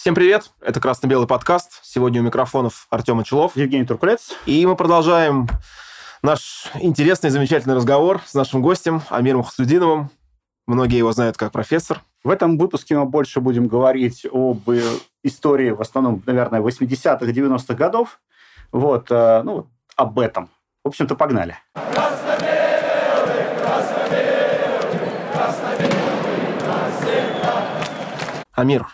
Всем привет, это «Красно-белый подкаст». Сегодня у микрофонов Артем Мочалов, Евгений Туркулец. И мы продолжаем наш интересный, замечательный разговор с нашим гостем Амиром Хуслютдиновым. Многие его знают как профессор. В этом выпуске мы больше будем говорить об истории, в основном, наверное, 80-х, 90-х годов. Вот, ну, об этом. В общем-то, погнали. Амир,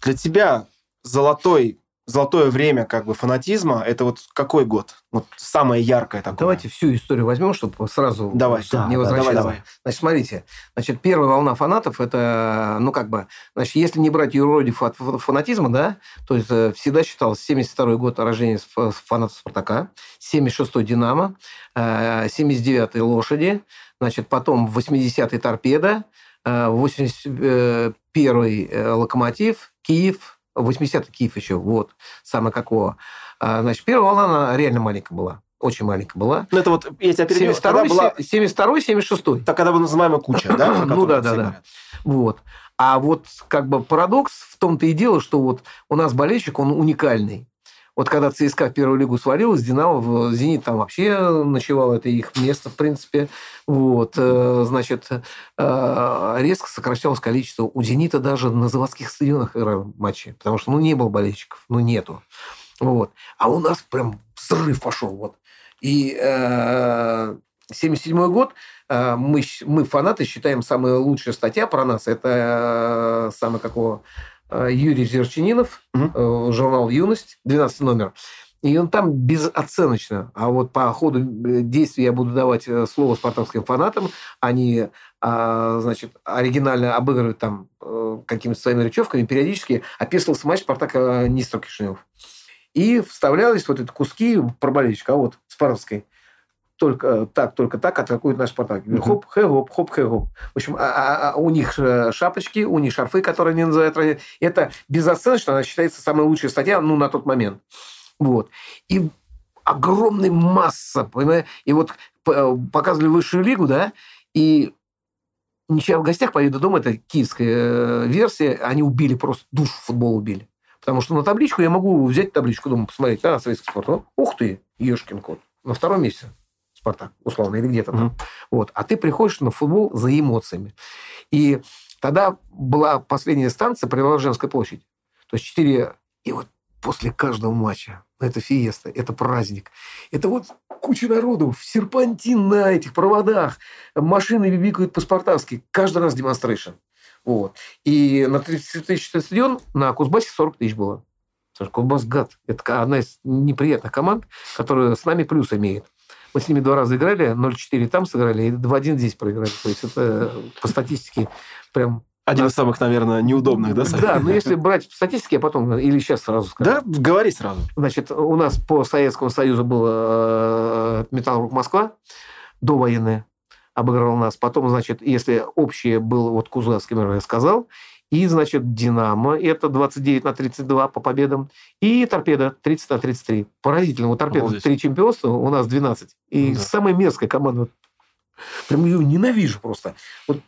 для тебя золотое время как бы фанатизма, это вот какой год? Вот самое яркое такое. Давайте всю историю возьмем, чтобы сразу не возвращаться. Давай. Значит, смотрите. Значит, первая волна фанатов, это, ну, как бы, значит, если не брать юродив от фанатизма, да, то есть всегда считалось 72-й год рождения фанатов «Спартака», 76-й «Динамо», 79-й «Лошади», значит, потом 80-й «Торпеда», 81-й «Локомотив», Киев, 80-й Киев еще, вот, самое какого. Значит, первая волна, она реально маленькая была, очень маленькая была. Ну, это вот, я тебя перебил, 72-й, 76-й. Так, когда мы называем куча, да? Ну, да. Вот. А вот, как бы, парадокс в том-то и дело, что вот у нас болельщик, он уникальный. Вот когда ЦСКА в первую лигу свалилась, Динамо, Зенит там вообще ночевал, это их место, в принципе. Вот, значит, резко сокращалось количество. У Зенита даже на заводских стадионах играли матчи, потому что, ну, не было болельщиков, ну, нету. Вот. А у нас прям взрыв пошел. Вот. И 1977 год, мы, фанаты, считаем, самая лучшая статья про нас, это самое какого... Юрий Зерчанинов, журнал «Юность», 12 номер. И он там безоценочно. А вот по ходу действий я буду давать слово спартакским фанатам. Они, значит, оригинально обыгрывают там какими-то своими речевками. Периодически описывался матч «Спартака» Нистор-Кишинев. И вставлялись вот эти куски про болельщика. А вот спартакской. Только так атакует наш «Спартак». Хоп-хэ-гоп, хоп-хэ-гоп. В общем, у них шапочки, у них шарфы, которые они называют. Это безоценочно, она считается самой лучшей статьей, ну, на тот момент. Вот. И огромная масса, понимаешь? И вот показывали высшую лигу, да, и «Ничья в гостях», «Победа дома», это киевская версия, они убили просто, душу футбола убили. Потому что на табличку я могу взять табличку дома, посмотреть, а, советский спорт. Ну, ух ты, ешкин кот. На втором месте. «Спартак», условно, или где-то там. Вот. А ты приходишь на футбол за эмоциями. И тогда была последняя станция при Волгоградской площади. То есть 4... И вот после каждого матча это фиеста, это праздник. Это вот куча народу в серпантин на этих проводах. Машины бибикают по-спартакски. Каждый раз демонстрейшн. Вот. И на 30-тысячный стадион на Кузбассе 40 тысяч было. Кузбасс гад. Это одна из неприятных команд, которая с нами плюс имеет. Мы с ними 2 раза играли, 0-4 там сыграли, и 2-1 здесь проиграли. То есть это по статистике прям... Один из самых, наверное, неудобных, да? Да, но если брать по статистике, я потом или сейчас сразу скажу. Да, говори сразу. Значит, у нас по Советскому Союзу был «Металлург Москва», довоенная, обыграл нас. Потом, значит, если общее было, вот Кузбасский, я сказал, и, значит, «Динамо», это 29-32 по победам. И «Торпеда» 30-33. Поразительно. У «Торпеды» 3 чемпионства, у нас 12. И самая мерзкая команда. Прям ее ненавижу просто. Вот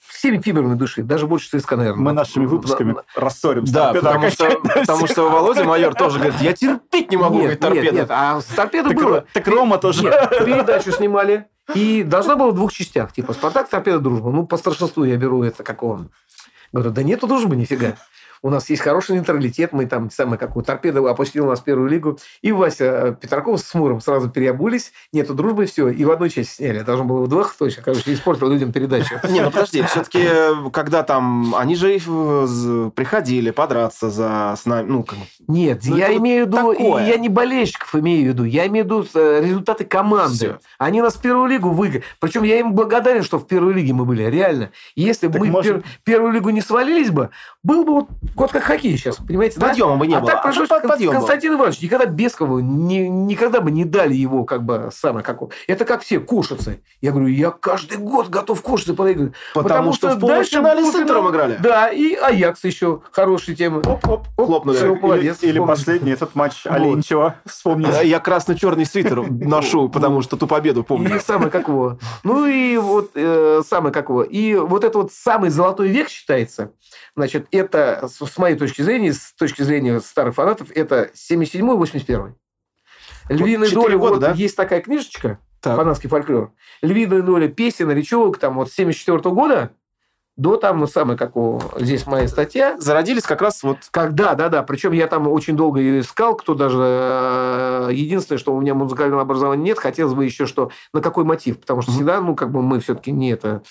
всеми фибрами души. Даже больше ЦСКА, наверное. Мы нашими выпусками рассоримся. Да, потому что Володя Майор тоже говорит, я терпеть не могу, говорит, «Торпеда». Нет, а с «Торпедой» было... Так «Рома» тоже. Передачу снимали. И должна была в 2 частях. Типа «Спартак», «Торпеда», «Дружба». Ну, по старшинству я беру это какого-то. Говорю, да нету дружбы, нифига. У нас есть хороший нейтралитет. Мы там, самое как у «Торпеда» опустил нас в первую лигу. И Вася Петраков с Муром сразу переобулись. Нету дружбы, все. И в одной части сняли. Должно было в 2 точно. Короче, испортил людям передачу. Не, ну подожди. Все-таки, когда там... Они же приходили подраться за... Ну, как... Нет, я имею в виду... Я не болельщиков имею в виду. Я имею в виду результаты команды. Они нас в первую лигу выиграли. Причем я им благодарен, что в первой лиге мы были. Реально. Если бы мы первую лигу не свалились бы, был бы вот... Год как хоккей сейчас, понимаете? Подъема бы не было. А так прошу, Константин Иванович никогда Бескову никогда бы не дали его как бы самое какого. Это как все кушаться. Я говорю, я каждый год готов кушаться проигрывать. Потому что в полуфинале с Интером играли. Да, и «Аякс» еще хорошая тема. Оп-оп, хлопнули. Все, молодец. Или последний этот матч Оленичева. Вспомнил. Я красно-черный свитер ношу, потому что ту победу помню. И самое какого. Ну и вот самое какого. И вот это вот самый золотой век считается. Значит, это... с моей точки зрения, с точки зрения старых фанатов, это 77-й, 81-й. Львиная доля, года, вот да? Есть такая книжечка, так. Фанатский фольклор. Львиная доля песен, речевок там вот с 74-го года до там, самое, как у... здесь моя статья. Зародились как раз вот... Когда, да-да. Причем я там очень долго ее искал, кто даже... Единственное, что у меня музыкального образования нет, хотелось бы еще, что на какой мотив. Потому что всегда, ну, как бы мы все-таки не это...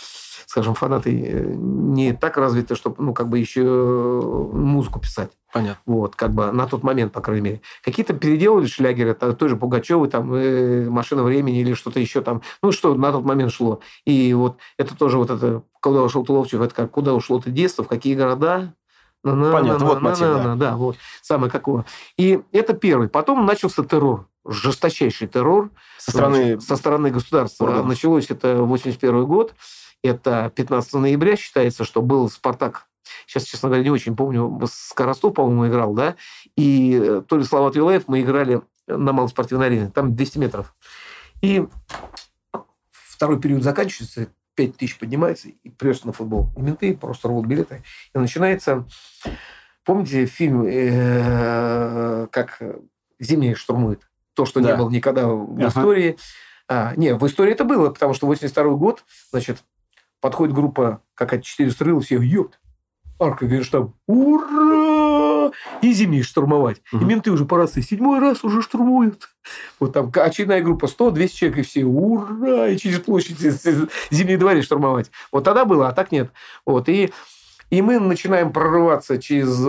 Скажем, фанаты не так развиты, чтобы, ну, как бы еще музыку писать. Понятно. Вот, как бы на тот момент, по крайней мере. Какие-то переделывали шлягеры, той же Пугачевой, там, «Машина времени» или что-то еще там. Ну, что на тот момент шло. И вот это тоже вот это «Куда ушел Туловчев», это как «Куда ушло-то детство», в какие города... Понятно, вот мотив, да. Да, вот, самое какого. И это первый. Потом начался террор, жесточайший террор со стороны государства. Органов. Началось это 81 год. Это 15 ноября, считается, что был «Спартак». Сейчас, честно говоря, не очень помню. Скоростов, по-моему, играл, да? И то ли Слава Твилаев мы играли на малой спортивной арене. Там 200 метров. И второй период заканчивается, 5000 поднимается, и прёшь на футбол. И менты просто рвут билеты. И начинается... Помните фильм, как «Зимний штурмует»? То, что не было никогда в истории. В истории это было, потому что 82 год, значит... Подходит группа, какая-то 4 стрелы, все, ёпт, арка, Генштаб, ура! И зимний штурмовать. И менты уже по рации 7-й раз уже штурмуют. Вот там очередная группа 100-200 человек, и все, ура! И через площадь Зимний дворец штурмовать. Вот тогда было, а так нет. Вот, и мы начинаем прорываться через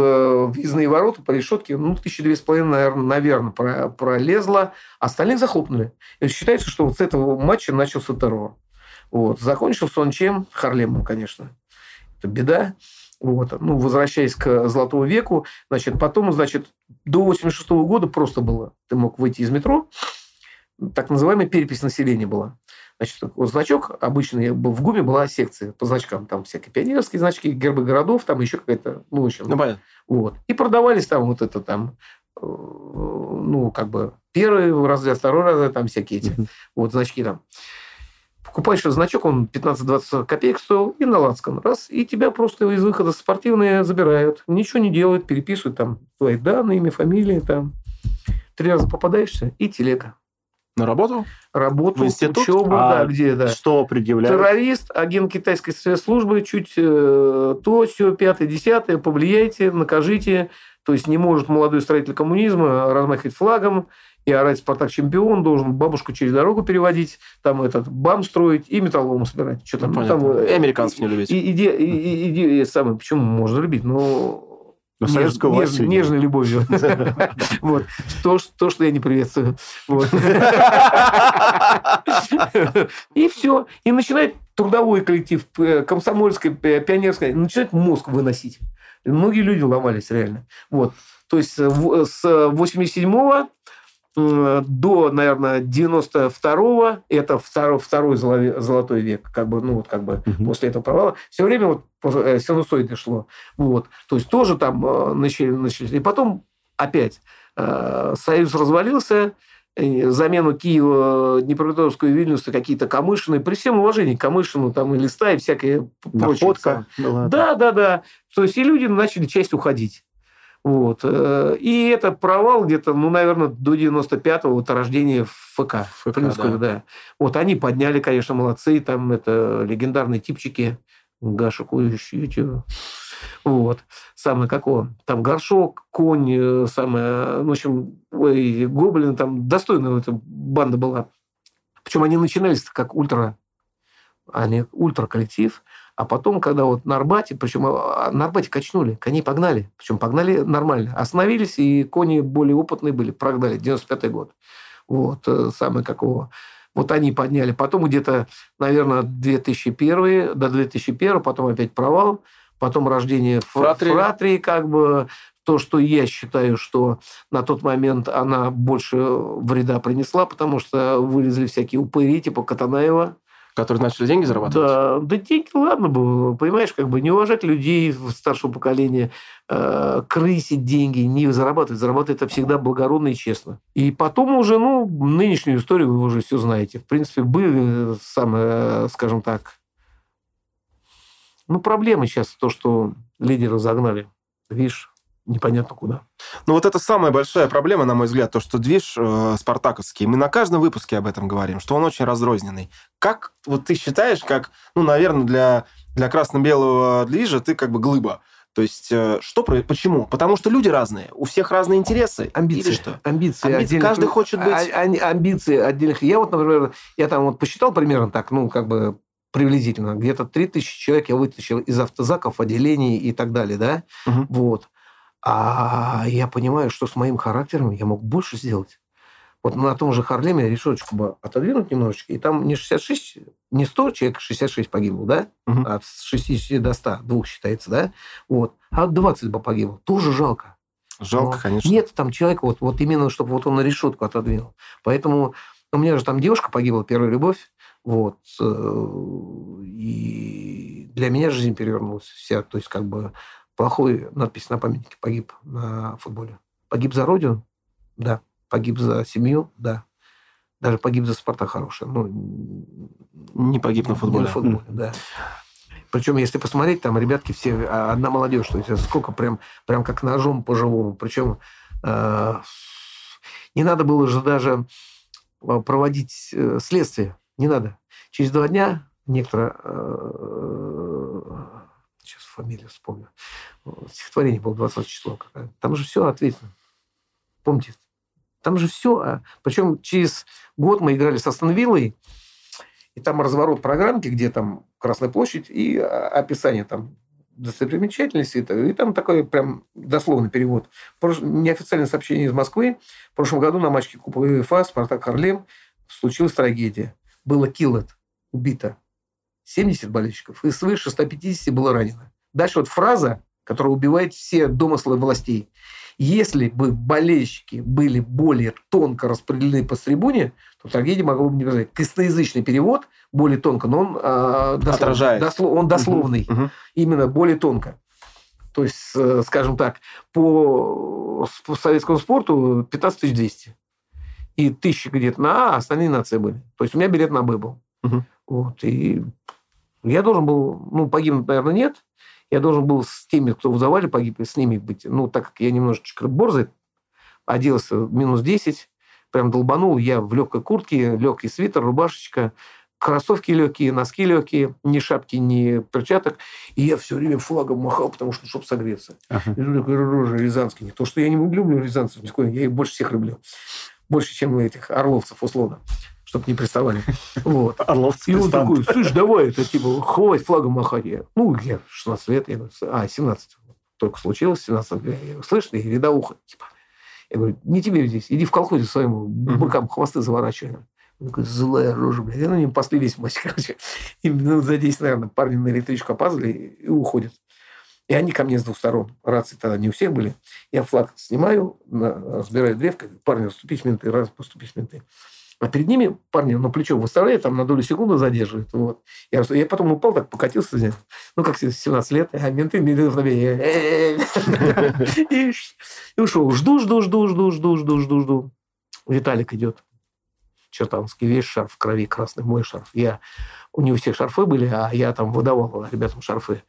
въездные ворота по решетке. Ну, 1250, наверное, пролезло. Остальных захлопнули. И считается, что вот с этого матча начался террор. Вот. Закончился он чем? Харлемом, конечно. Это беда. Вот. Ну, возвращаясь к Золотому веку, значит, потом, значит, до 1986 года просто было. Ты мог выйти из метро. Так называемая перепись населения была. Значит, вот значок обычный. В ГУМе была секция по значкам. Там всякие пионерские значки, гербы городов, там еще какая-то... Ну, в общем, понятно. Вот. И продавались там вот это там... Ну, как бы первый разряд, второй разряд, там всякие эти вот значки там. Покупаешь значок, он 15-20 копеек стоил, и на лацкан. Раз, и тебя просто из выхода спортивные забирают. Ничего не делают, переписывают там твои данные, имя, фамилии. Там. 3 раза попадаешься, и телега. На работу? Работу, в институт? Учебу, а да, где, да. Что предъявляют? Террорист, агент китайской спецслужбы, чуть то, сё, 5-10, повлияйте, накажите. То есть не может молодой строитель коммунизма размахивать флагом, и орать «Спартак чемпион», должен бабушку через дорогу переводить, там этот БАМ строить и металлолом собирать. Что там, и американцев не любить. И самое, почему можно любить? Но нежной любовью. То, что я не приветствую. И все. И начинает трудовой коллектив, комсомольское, пионерское, начинает мозг выносить. Многие люди ломались реально. То есть с 87-го до, наверное, 92-го, это второй золотой век, как бы, ну, вот, как бы после этого провала, все время вот синусоиды шло. Вот. То есть тоже там начались. И потом опять Союз развалился, замену Киева, Днепропетровскую и Вильнюса какие-то Камышины. При всем уважении к Камышину там, и Листа, и всякое прочее. Да. То есть и люди начали часть уходить. Вот. И это провал где-то, ну, наверное, до 95-го, это рождение ФК да. Вот они подняли, конечно, молодцы, там это легендарные типчики, Гаша Кующичу, вот, самое какого, там Горшок, Конь, самое, в общем, Гоблин, там достойная эта банда была. Причем они начинались как ультраколлектив. А потом, когда вот на Арбате, причем на Арбате качнули, коней погнали. Причем погнали нормально. Остановились, и кони более опытные были. Прогнали. 95-й год. Вот. Самое какого. Вот они подняли. Потом где-то, наверное, 2001 до 2001, потом опять провал. Потом рождение Фратрии, как бы... То, что я считаю, что на тот момент она больше вреда принесла, потому что вылезли всякие упыри, типа Катанаева, которые начали деньги зарабатывать? Да деньги, ладно было. Понимаешь, как бы не уважать людей старшего поколения, крысить деньги, не зарабатывать. Зарабатывать это всегда благородно и честно. И потом уже, ну, нынешнюю историю вы уже все знаете. В принципе, были самые, скажем так, ну, проблемы сейчас, то, что лидеров загнали. движ непонятно куда. Ну, вот это самая большая проблема, на мой взгляд, то, что движ спартаковский. Мы на каждом выпуске об этом говорим, что он очень разрозненный. Как вот ты считаешь, как, ну, наверное, для красно-белого движа ты как бы глыба. То есть, почему? Потому что люди разные, у всех разные интересы. Амбиции. Или что? Амбиции. Каждый хочет быть... Амбиции отдельных... Я вот, например, посчитал примерно так, приблизительно, где-то 3000 человек я вытащил из автозаков, отделений и так далее, да? Угу. Вот. А я понимаю, что с моим характером я мог больше сделать. Вот на том же Харлеме решеточку бы отодвинуть немножечко, и там не 66, не 100 человек, 66 погибло, да? Угу. От 60 до 100, двух считается, да? Вот. А 20 бы погибло. Тоже жалко. Жалко, но конечно. Нет там человека, вот именно, чтобы вот он на решетку отодвинул. Поэтому у меня же там девушка погибла, первая любовь. Вот. И для меня жизнь перевернулась вся. То есть, плохой надпись на памятнике: погиб на футболе. Погиб за родину? Да. Погиб за семью? Да. Даже погиб за Спартак хороший. Не погиб на футболе. Да. Причем, если посмотреть, там ребятки все, одна молодежь, то есть сколько прям как ножом по-живому. Причем не надо было же даже проводить следствие. Не надо. Через 2 дня некоторые... Сейчас фамилию вспомню. Стихотворение было 20 число. Там же все ответственно. Помните? Там же все. Причем через год мы играли с Астон Виллой, и там разворот программки, где там Красная площадь и описание там достопримечательности. И там такой прям дословный перевод. Неофициальное сообщение из Москвы. В прошлом году на матче Кубка УЕФА «Спартак Харлем» случилась трагедия. Было киллет, убито 70 болельщиков, и свыше 150 было ранено. Дальше фраза, которая убивает все домыслы властей. Если бы болельщики были более тонко распределены по трибуне, то трагедия могла бы не произойти. Косноязычный перевод более тонко, но он отражает. Он дословный. Угу. Именно более тонко. То есть, скажем так, по советскому спорту 15200. И 1000 где-то на А, остальные на С были. То есть у меня билет на Б был. Угу. Вот. И я должен был... погибнуть, наверное, нет. Я должен был с теми, кто в завале погиб, с ними быть. Так как я немножечко борзый, оделся минус 10, прям долбанул. Я в легкой куртке, легкий свитер, рубашечка, кроссовки легкие, носки легкие, ни шапки, ни перчаток. И я все время флагом махал, потому что, чтобы согреться. Ага. Я люблю рязанский. Не то, что я не люблю рязанцев, я их больше всех люблю. Больше, чем этих орловцев, условно, чтобы не приставали. Вот. Орловцы. И он такой: слышь, давай, это хватит флагом махать. Я 16 лет, 17 только случилось, 17 лет. Я говорю: слышь, ты рядоуха. Я говорю: не тебе здесь, иди в колхозе своему, быкам хвосты заворачивай. Он такой: злая рожа, блядь. И они пасли весь матч, короче. И минут за 10, наверное, парни на электричку опаздывали и уходят. И они ко мне с двух сторон. Рации тогда не у всех были. Я флаг снимаю, разбираю древко. Парни, расступись, менты, раз, поступись, менты. А перед ними парни на плечо выставляют, там на долю секунды задерживают. Вот. Я потом упал, так покатился. Как 17 лет. А менты на меня. И ушел. Жду. Виталик идет. Чертановский, весь шарф в крови красный. Мой шарф. У него все шарфы были, а я там выдавал ребятам шарфы.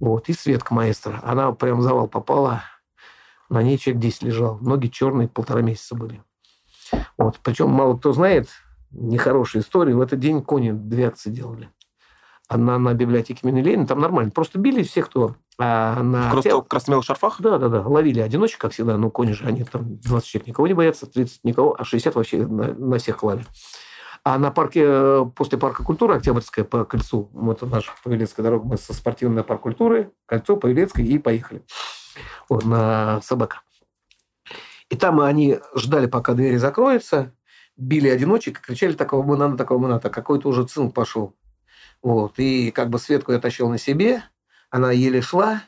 Вот, и Светка, маэстро, она прям в завал попала, на ней человек 10 лежал, ноги черные, 1,5 месяца были. Вот, причем мало кто знает, нехорошая история, в этот день кони 2 акции делали. Одна на библиотеке имени Ленина, там нормально, просто били всех, кто... В красно-белых шарфах? Да, ловили одиночек, как всегда, кони же, они там 20 человек никого не боятся, 30 никого, а 60 вообще на всех клали. А на парке, после парка культуры Октябрьская по кольцу, это наша Павелецкая дорога, мы со спортивной парк культуры, кольцо Павелецкой и поехали. Вот, на собака. И там они ждали, пока двери закроются, били одиночек и кричали: такого мына, какой-то уже цинк пошел. Вот. И Светку я тащил на себе, она еле шла.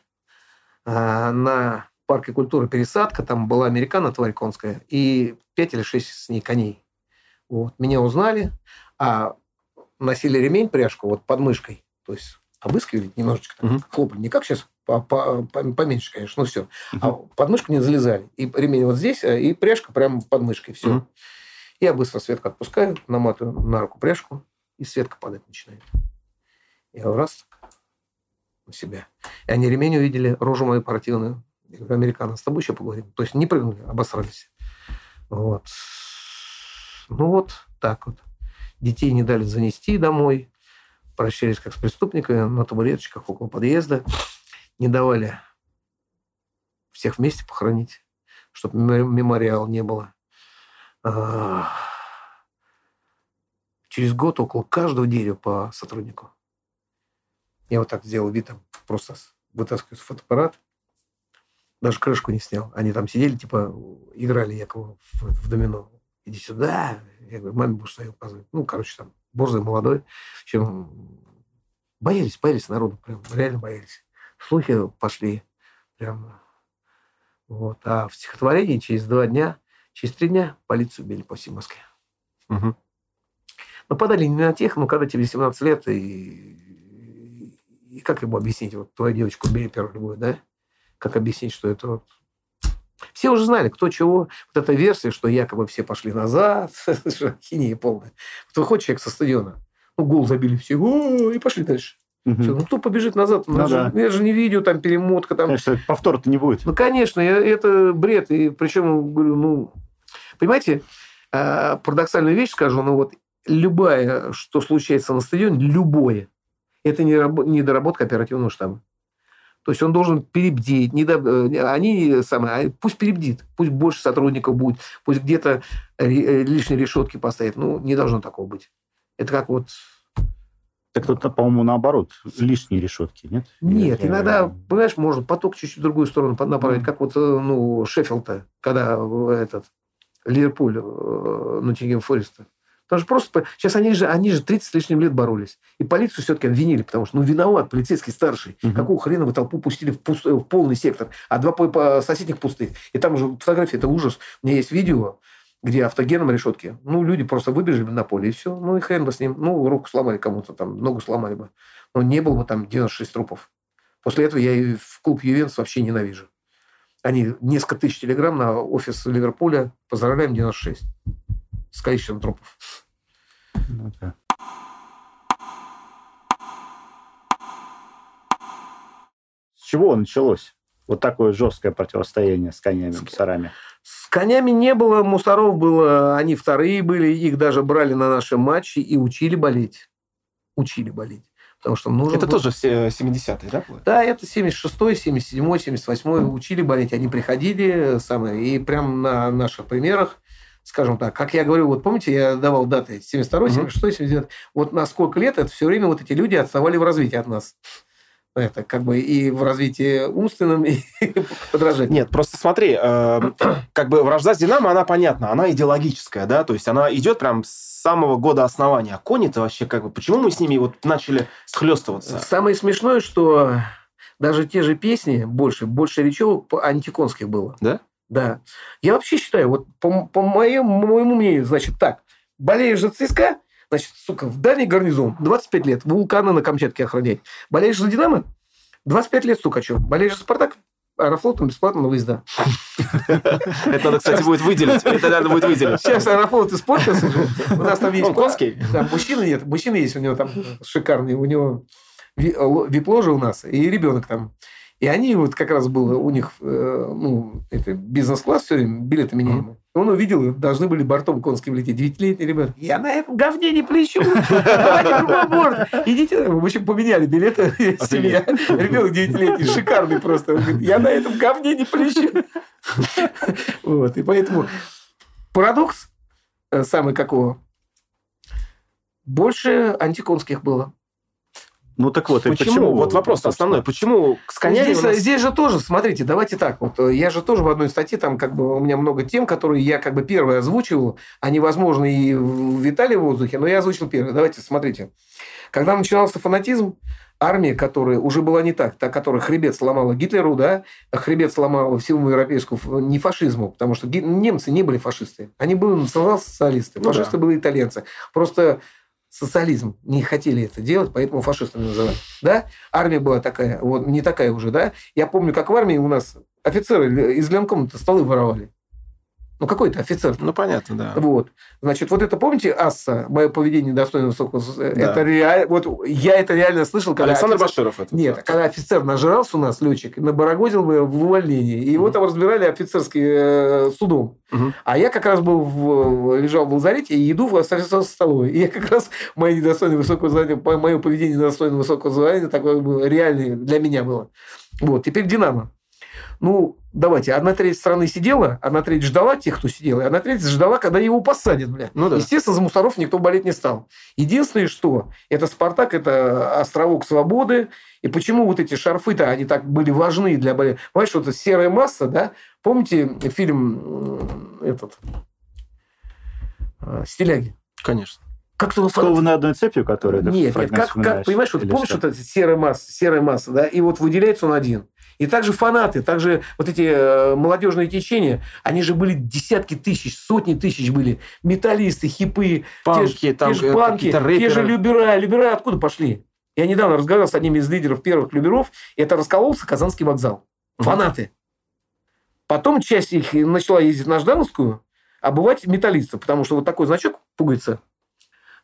На парке культуры пересадка, там была американа, тварь конская, и 5 или 6 с ней коней. Вот, меня узнали, а носили ремень, пряжку под мышкой. То есть обыскивали немножечко, хлопали. Не как сейчас, поменьше, конечно, но все. А под мышку не залезали. И ремень здесь, и пряжка прямо под мышкой. Все. Я быстро Светку отпускаю, наматываю на руку пряжку, и Светка падать начинает. Я раз, так, на себя. И они ремень увидели, рожу мою противную. американцы, с тобой еще поговорим. То есть не прыгнули, обосрались. Вот. Ну вот так вот. Детей не дали занести домой, прощались как с преступниками на табуреточках около подъезда, не давали всех вместе похоронить, чтобы мемориал не было. Через год около каждого дерева по сотруднику. Я вот так сделал вид, там, просто вытаскиваю фотоаппарат, даже крышку не снял. Они там сидели, типа, играли якобы в домино. Иди сюда. Я говорю, маме будешь свою указывать. Ну, короче, там, борзый, молодой. В общем, боялись народу, прям, реально боялись. Слухи пошли прям. Вот. А в стихотворении через 3 дня полицию били по всей Москве. Угу. Нападали не на тех, но когда тебе 17 лет, и как ему объяснить, вот твою девочку били первую любовь, да? Как объяснить, что это вот... Все уже знали, кто чего. Вот эта версия, что якобы все пошли назад, ахинея полная. Вот выходит человек со стадиона, ну, гол забили все, и пошли дальше. Угу. Все, ну, кто побежит назад? Ну, это же не видео, там, перемотка. Там... Конечно, повтор-то не будет. Ну, конечно, это бред. И причем, говорю, ну... Понимаете, парадоксальную вещь скажу, но вот любое, что случается на стадионе, любое, это недоработка оперативного штаба. То есть он должен перебдеть. Пусть перебдит. Пусть больше сотрудников будет. Пусть где-то лишние решетки поставит. Ну, не должно такого быть. Это как вот... Так тут, по-моему, наоборот. Лишние решетки, нет? Нет. Иногда, понимаешь, можно поток чуть-чуть в другую сторону направить. Как вот, ну, Шеффилда, когда этот Ливерпуль, Нотингем Фореста. Потому что просто... Сейчас они же 30 с лишним лет боролись. И полицию все-таки обвинили, потому что, ну, виноват полицейский старший. Угу. Какого хрена вы толпу пустили в полный сектор, а 2 по соседних пустых. И там уже фотографии, это ужас. У меня есть видео, где автогеном решетки. Ну, люди просто выбежали на поле, и все. Ну, и хрен бы с ним. Ну, руку сломали кому-то, там, ногу сломали бы. Но не было бы там 96 трупов. После этого я и в клуб Ювентус вообще ненавижу. Они несколько тысяч телеграмм на офис Ливерпуля. Поздравляем, 96. С количеством трупов. Ну, да. С чего началось? Вот такое жесткое противостояние с конями, мусорами. С конями не было, мусоров было. Они вторые были. Их даже брали на наши матчи и учили болеть. Потому что нужно это было... тоже 70-е, да? Да, это 76-й, 77-й, 78-й. Учили болеть. Они приходили и прям на наших примерах, скажем так, как я говорю, вот помните, я давал даты 72-й, 76-й, 79-й. Вот на сколько лет это все время вот эти люди отставали в развитии от нас. Это как бы и в развитии умственном, и подражать. Нет, просто смотри, как бы вражда с Динамо, она понятна, она идеологическая, да, то есть она идет прям с самого года основания. А кони-то вообще как бы, почему мы с ними вот начали схлестываться? Самое смешное, что даже те же песни, больше речевок антиконских было. Да? Да. Я вообще считаю, вот по моему мнению, значит, так, болеешь за ЦСКА, значит, сука, в дальний гарнизон, 25 лет, вулканы на Камчатке охранять. Болеешь за Динамо, 25 лет, сука, что? Болеешь за Спартак, Аэрофлотом бесплатно на выезда. Это надо, кстати, будет выделить. Сейчас Аэрофлот испортился уже. У нас там есть... Конский? Мужчины нет. Мужчины есть у него там шикарные. У него вип-ложа у нас, и ребенок там. И они, вот как раз было у них, ну, это бизнес-класс все время, билеты меняемые. Он увидел, должны были бортом конским лететь 9-летний ребенок. Я на этом говне не плещу. Давайте кругоборд. Идите. В общем, поменяли билеты. Семья. Ребенок 9-летний, шикарный просто. Он говорит, я на этом говне не плещу. Вот. И поэтому парадокс самый какого? Больше антиконских было. Ну так вот, почему? Вот вопрос основной. Почему с конями здесь, у нас... здесь же тоже, смотрите, давайте так. Вот, я же тоже в одной статье, там как бы у меня много тем, которые я как бы первый озвучивал. Они, возможно, и витали в воздухе, но я озвучил первый. Давайте, смотрите. Когда начинался фанатизм, армия, которая уже была не та, которая хребет сломала Гитлеру, да, хребет сломала всему европейскому, не фашизму, потому что немцы не были фашисты. Они были национал-социалисты. Фашисты были итальянцы. Просто... Социализм. Не хотели это делать, поэтому фашистами называли. Да? Армия была такая, вот не такая уже, да? Я помню, как в армии у нас офицеры из ленкома столы воровали. Ну, какой-то офицер. Ну, понятно, да. Вот. Значит, вот это, помните, Асса, мое поведение достойно высокого... Да. Это реально... Вот я это реально слышал, когда... Александр офицер... Баширов это. Нет, когда офицер нажрался у нас, летчик, набарагозил мы в увольнении, и его там разбирали офицерским судом. А я как раз был лежал в лазарете, и еду в столовой. И я как раз мое недостойное высокого звания, мое поведение недостойно высокого звания, такое было, реальное для меня было. Вот. Теперь «Динамо». Ну, давайте, 1/3 страны сидела, 1/3 ждала тех, кто сидел, и 1/3 ждала, когда его посадят, бля. Ну, да. Естественно, за мусоров никто болеть не стал. Единственное, что это «Спартак», это островок свободы. И почему вот эти шарфы-то, они так были важны для болельщиков? Понимаешь, вот эта серая масса, да? Помните фильм этот «Стиляги»? Конечно. Как-то на одной цепью, которая... Нет, как, понимаешь, вот помнишь, что вот эта серая масса, да? И вот выделяется он один. И также фанаты, также вот эти молодежные течения, они же были десятки тысяч, сотни тысяч были. Металлисты, хипы, те же панки, те же любера. Любера откуда пошли? Я недавно разговаривал с одним из лидеров первых люберов, и это раскололся Казанский вокзал. Фанаты. Потом часть их начала ездить на Ждановскую, обувать металлистов, потому что вот такой значок, пуговица,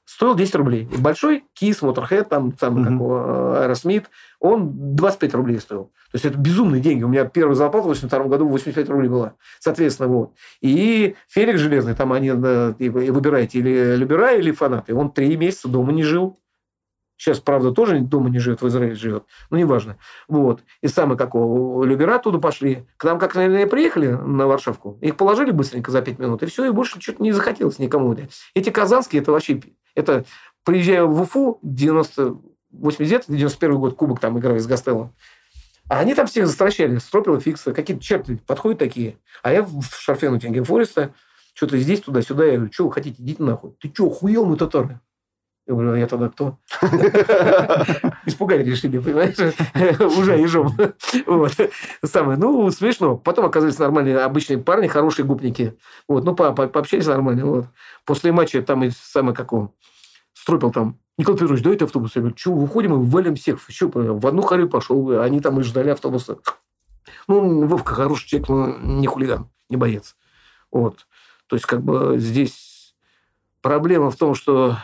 стоил 10 рублей. И большой Kiss, Motorhead, там Aerosmith, он 25 рублей стоил. То есть это безумные деньги. У меня первая зарплата в 1982 году 85 рублей была. Соответственно, вот. И Феликс Железный, там они, выбираете или любера, или фанаты. Он 3 месяца дома не жил. Сейчас, правда, тоже дома не живет, в Израиле живет. Но неважно. Вот. И самые какого любера оттуда пошли. К нам, как, наверное, приехали на Варшавку, их положили быстренько за 5 минут, и все, и больше что-то не захотелось никому. Эти казанские, это вообще... Это, приезжая в Уфу, 91 год, кубок там играли с Гастелло. А они там всех застращали, стропила, фикса, какие-то черты подходят такие. А я в шарфе Нотингем Фореста, что-то здесь, туда-сюда, я говорю, что вы хотите, идите нахуй. Ты что, охуел, мы татары? Я говорю, а я тогда кто? Испугать решили, понимаешь? Уже ежом. Самое, ну, смешно. Потом оказались нормальные, обычные парни, хорошие гупники. Вот, ну, пообщались нормально. Вот. После матча там и самое какого. Стропил там. Николай Петрович, дает автобус. Я говорю, что, выходим и валим всех. Еще в одну харю пошел. Они там и ждали автобуса. Ну, Вовка хороший человек, но не хулиган, не боец. Вот. То есть, как бы здесь проблема в том, что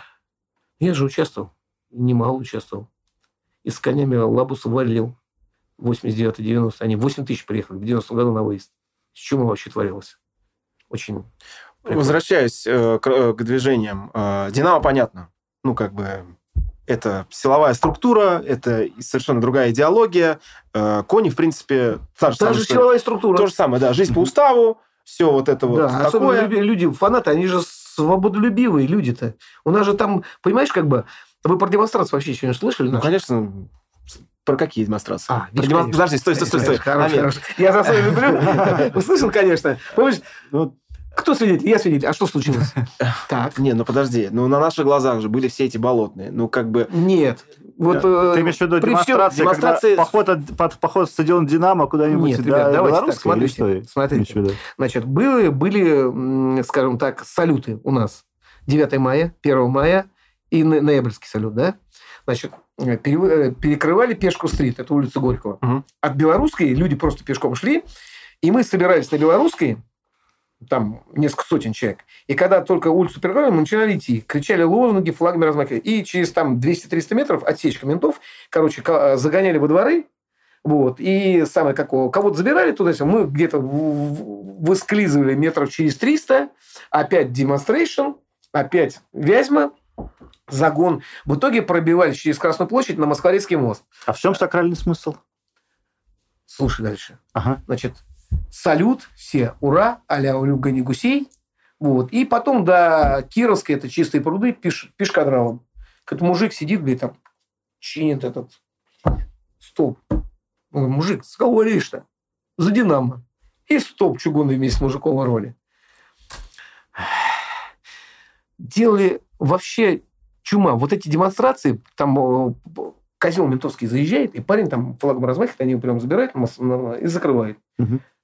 я же участвовал, немало участвовал. И с конями лабус валил. 89-90. Они 8 тысяч приехали в 90-м году на выезд. С чем вообще творилось? Очень прикольно. Возвращаясь к движениям. «Динамо» понятно. Ну, как бы, это силовая структура, это совершенно другая идеология. Кони, в принципе, та же силовая структура. То же самое, да. Жизнь по уставу, все вот это вот. Да, такое. Особенно люди, фанаты, они же свободолюбивые люди-то. У нас же там, понимаешь, как бы... Вы про демонстрацию вообще еще не слышали? Ну, конечно. Про какие демонстрации? Подожди, стой. Хорош. Я за свой люблю. Услышал, конечно. Помнишь? Кто свидетель? Я свидетель. А что случилось? Так. Не, ну подожди. Ну, на наших глазах же были все эти болотные. Ну, как бы... Нет. Вот, ты имеешь в виду демонстрации... Поход в стадион «Динамо» куда-нибудь... Нет, ребят, давайте так, смотрите. Значит, были, скажем так, салюты у нас. 9 мая, 1 мая и ноябрьский салют, да? Значит, перекрывали Пешку-стрит, это улица Горького. От Белорусской люди просто пешком шли, и мы собирались на Белорусской, там несколько сотен человек, и когда только улицу перекрывали, мы начинали идти, кричали лозунги, флагами размахивали, и через там 200-300 метров отсечка ментов, короче, загоняли во дворы, вот, и самое какое, кого-то забирали туда, мы где-то выскальзывали метров через 300, опять демонстрейшн, опять Вязьма, загон. В итоге пробивались через Красную площадь на Москворецкий мост. А в чем сакральный смысл? Слушай дальше. Ага. Значит, салют, все, ура, а-ля улюгани гусей. Вот. И потом до Кировской, это Чистые пруды, пешкадралом. Какой-то мужик сидит, блядь, там, чинит этот столб. Мужик, с кого говоришь-то? За «Динамо». И столб чугунный вместе с мужиком вороли. Делали... Вообще чума. Вот эти демонстрации, там козел ментовский заезжает, и парень там флагом размахивает, они его прям забирают и закрывают.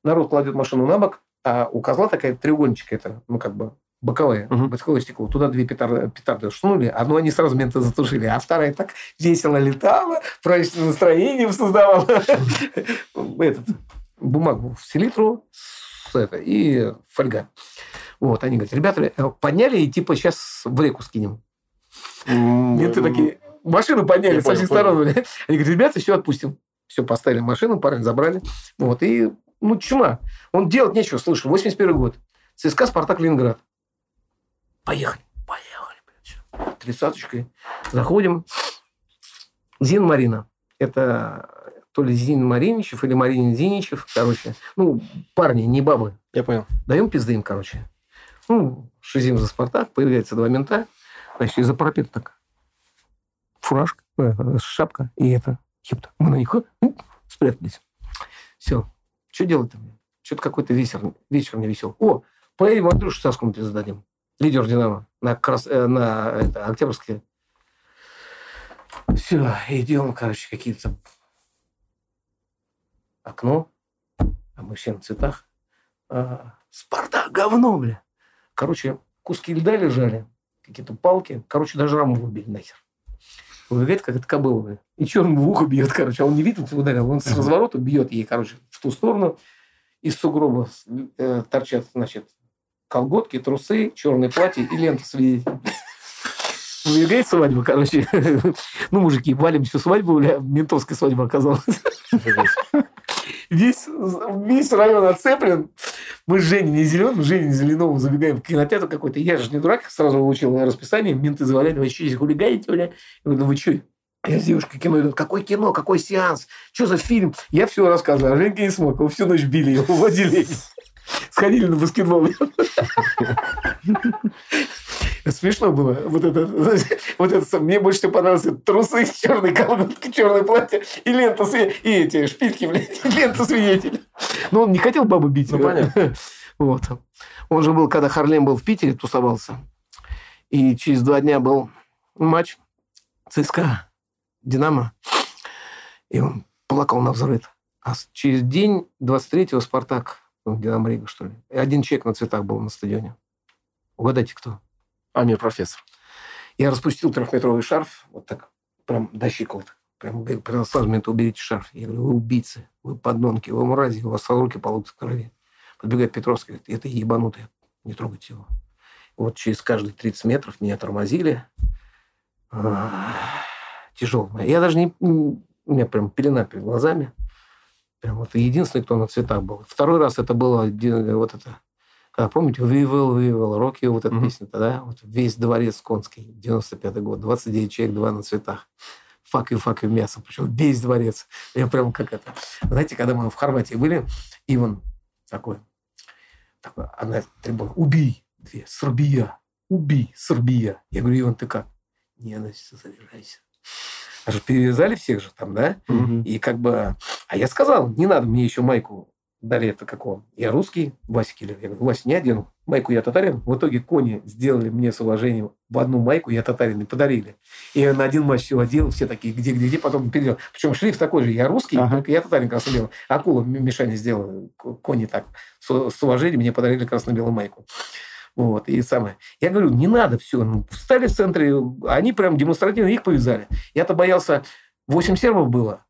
Народ кладет машину на бок, а у козла такая треугольничка, это, ну, как бы боковое стекло. Туда 2 петарды шнули, одну они сразу менты затушили, а вторая так весело летала, праздничное настроение создавала. Бумагу в селитру и фольга. Вот, они говорят, ребята, подняли и типа сейчас в реку скинем. И ты такие, машину подняли со всех сторон. Они говорят, ребята, все отпустим. Все, поставили машину, парень забрали. Вот, и, ну, чума. Он делать нечего, слышу, 81 год. ЦСКА, Спартак, Ленинград. Поехали. 30-очкой. Заходим. Зин Марина. Это то ли Зин Мариничев, или Марин Зиничев. Короче, ну, парни, не бабы. Я понял. Даем пизды им, короче. Ну, шизим за Спартак. Появляются два мента. Значит, из-за парапета так. Фуражка, шапка и это. Хипта. Мы на них спрятались. Все. Что делать-то? Что-то какой-то вечер не весел. О, поедем Андрюшу Саску мы зададим. Лидер Динамо на Октябрьске. Все, идем, короче, какие-то окно, а мы все на цветах. Спартак, говно, бля. Короче, куски льда лежали, какие-то палки. Короче, даже раму выбили нахер. Выбегает, как это кобыла, бля. И черт в ухо бьет, короче. А он не видит, ударил. Он с разворота бьет ей, короче, в ту сторону. Из сугроба торчат, значит, колготки, трусы, черное платье и лента свидеть. Выбегает свадьба, короче. Ну, мужики, валим всю свадьбу, бля, ментовская свадьба оказалась. Весь район оцеплен. Мы с Женей Зеленовым забегаем в кинотеатр какой-то. Я же не дурак, сразу получил расписание. Менты заваляли, вообще здесь хулигаете, бля. Я говорю, ну вы чё? Я с девушкой кино иду. Какое кино? Какой сеанс? Что за фильм? Я все рассказывал, а Женька не смог. Его всю ночь били, его в отделении. Сходили на баскетбол. Смешно было. Вот это мне больше всего понравилось. Трусы, черные колготки, черное платье и лента свидетеля. И эти шпильки, блядь, лента свидетеля. Но он не хотел бабу бить. Ну, понятно. Вот. Он же был, когда Харлем был в Питере, тусовался. И через 2 дня был матч ЦСКА, Динамо. И он плакал на взрыв. А через день 23-го Спартак, Динамо Рига, что ли. И 1 человек на цветах был на стадионе. Угадайте, кто? Амир, профессор. Я распустил 3-метровый шарф, вот так, прям до щиколоток. Прям говорил, сразу мне это уберите шарф. Я говорю, вы убийцы, вы подонки, вы мрази, у вас руки полутся крови. Подбегает Петровский, говорит, это ебанутый, не трогайте его. Вот через каждые 30 метров меня тормозили. Тяжело. Я даже не... У меня прям пелена перед глазами. Прям вот единственный, кто на цветах был. Второй раз это было вот это... А помните, вывел, Рокки, вот эта песня тогда, вот весь дворец конский, 95-й год, 29 человек, 2 на цветах. Фак и мясо, причем весь дворец. Я прям как это... Знаете, когда мы в Хорватии были, и он такой, она требовала, убей, срубия. Я говорю, Иван, ты как? Ненависть, заряжайся. Аж перевязали всех же там, да? И как бы... А я сказал, не надо мне еще майку... Далее это какого? Я русский, Вася Киллер. Я говорю, Вася, не одену. Майку я татарин. В итоге кони сделали мне с уважением в одну майку, я татарин, и подарили. И я на один матч все одел, все такие, где, потом переделал. Причем шрифт такой же. Я русский, только я татарин красно-белый. Акула Мишаня сделала, кони так. С уважением мне подарили красно-белую майку. Вот, и самое. Я говорю, не надо все. Ну, встали в центре, они прям демонстративно их повязали. Я-то боялся, 8 сербов было.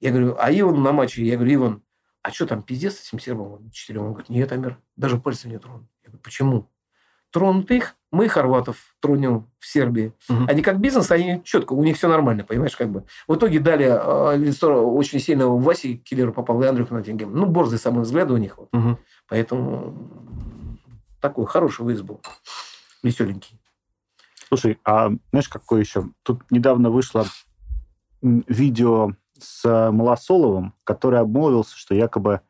Я говорю, а Иван на матче? Я говорю, Иван, а что там, пиздец с этим сербом? 4. Он говорит, нет, Амир, даже пальцем не тронут. Я говорю, почему? Тронут их, мы хорватов тронем в Сербии. Они как бизнес, они четко, у них все нормально, понимаешь, как бы. В итоге дали лицо очень сильного Васи Киллера попал, и Андрюха Нотингем. Ну, борзый самый взгляд у них. Вот. Поэтому такой хороший выезд был, веселенький. Слушай, а знаешь, какой еще? Тут недавно вышло видео... с Малосоловым, который обмолвился, что якобы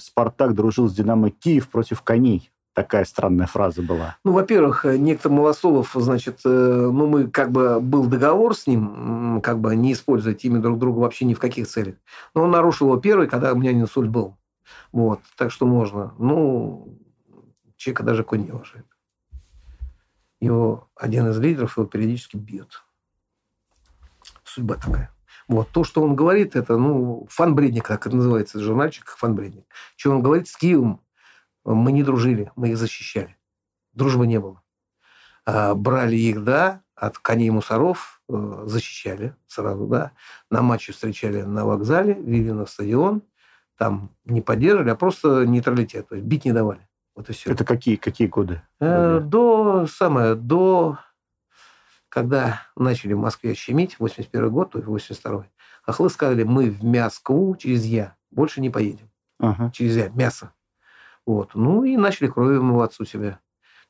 Спартак дружил с Динамо Киев против коней. Такая странная фраза была. Ну, во-первых, некто Малосолов, значит, ну, мы как бы был договор с ним, как бы не использовать имя друг друга вообще ни в каких целях. Но он нарушил его первый, когда у меня не инсульт был. Вот. Так что можно. Ну, человека даже конь не уважает. Его один из лидеров его периодически бьет. Судьба такая. Вот. То, что он говорит, это, ну, фан-бредник, так это называется, журнальчик, фан-бредник. Что он говорит, с Киевом мы не дружили, мы их защищали. Дружбы не было. Брали их, да, от коней мусоров, защищали сразу, да. На матче встречали на вокзале, вели на стадион, там не поддерживали, а просто нейтралитет. То есть бить не давали. Вот и все. Это какие годы? До когда начали в Москве щемить, 81 год, то есть 82-й, хохлы сказали, мы в Москву через Я больше не поедем. Ага. Через Я, мясо. Вот. Ну, и начали кровью мывать у себя.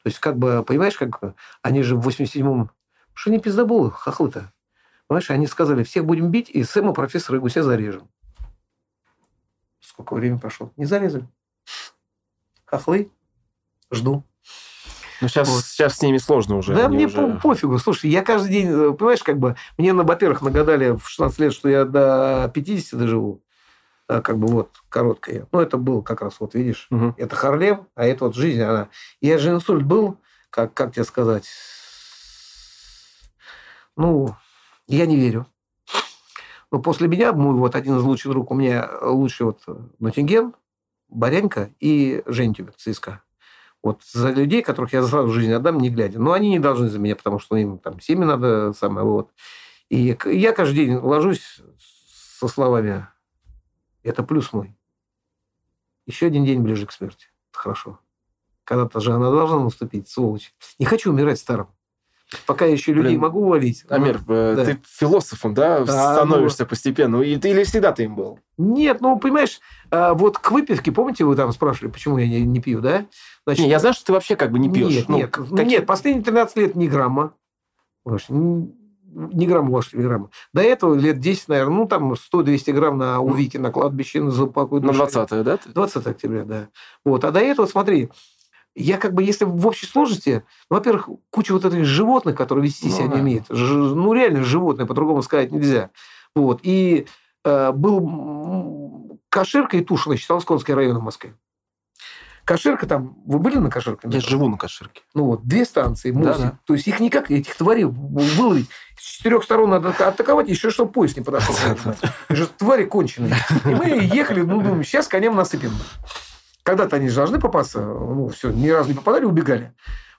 То есть, как бы, понимаешь, как они же в 87-м... Что не пиздоболы, хохлы-то? Понимаешь, они сказали, всех будем бить, и Сэма, профессора и Гуся зарежем. Сколько времени прошло? Не зарезали. Хохлы. Жду. Ну, сейчас с ними сложно уже. Да, мне уже... пофигу. Слушай, я каждый день... Понимаешь, как бы... Мне на батырах нагадали в 16 лет, что я до 50 доживу. Как бы вот, короткая. Ну, это был как раз, вот видишь, угу. Это Харлем, а это вот жизнь, она... Я же инсульт был, как тебе сказать... Ну, я не верю. Но после меня, мой вот один из лучших друг, у меня лучший вот Нотингем, Борянька и Жень Тюбик, ЦСКА. Вот за людей, которых я сразу в жизнь отдам, не глядя. Но они не должны за меня, потому что им там семьи надо, самое вот. И я каждый день ложусь со словами, это плюс мой. Еще один день ближе к смерти. Это хорошо. Когда-то же она должна наступить, сволочь. Не хочу умирать старым. Пока я еще людей могу валить. Амир, да. Ты философом, да, становишься постепенно? Или всегда ты им был? Нет, ну, понимаешь, вот к выпивке, помните, вы там спрашивали, почему я не пью, да? Значит, я знаю, что ты вообще как бы не пьешь. Нет, последние 13 лет ни грамма. Ни грамма, ваши грамма. До этого лет 10, наверное, 100-200 грамм на увике, на кладбище, на запаку. На 20-е, да? 20 октября, да. Вот. А до этого, смотри... Я как бы, если в общей сложности... Ну, во-первых, куча вот этих животных, которые вести себя не умеют. Ну, реально животные, по-другому сказать нельзя. Вот. И был Каширка и Тушино, Щитовсконский район в Москве. Каширка там... Вы были на Каширке? Я живу на Каширке. Ну, вот, 2 станции. Да. То есть, их никак, этих тварей выловить. С 4 сторон надо атаковать, еще чтобы поезд не подошел. Твари конченые. И мы ехали, думаем, сейчас коням насыпем. Когда-то они же должны попасться. Ну, все, ни разу не попадали, убегали.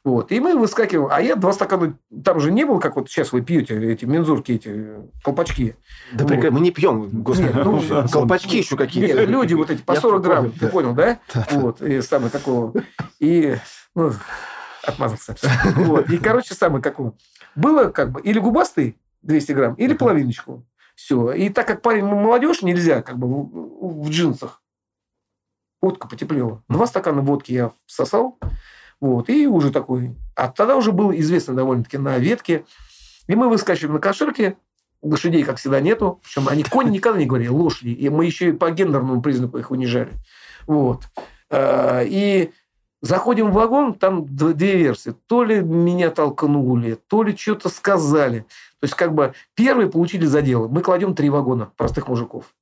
Вот. И мы выскакиваем. А я 2 стакана... Там же не было, как вот сейчас вы пьете эти мензурки, эти колпачки. Да, вот. Мы не пьем, господи. Нет, колпачки еще какие-то. Нет, люди вот эти по 40 грамм. Ты понял, да? Вот. И самое такого... И... Ну, отмазался. Вот. И, короче, самое такого. Было как бы... Или губастый 200 грамм, или половиночку. Все. И так как парень молодежь, нельзя как бы в джинсах. Водка потеплела. 2 стакана водки я всосал. Вот, и уже такой... А тогда уже было известно довольно-таки на ветке. И мы выскачиваем на Каширке. Лошадей, как всегда, нету. Причем они кони никогда не говорили. Лошади. И мы еще и по гендерному признаку их унижали. Вот. И заходим в вагон. Там 2 версии. То ли меня толкнули, то ли что-то сказали. То есть, как бы, первые получили заделы. Мы кладем 3 вагона простых мужиков.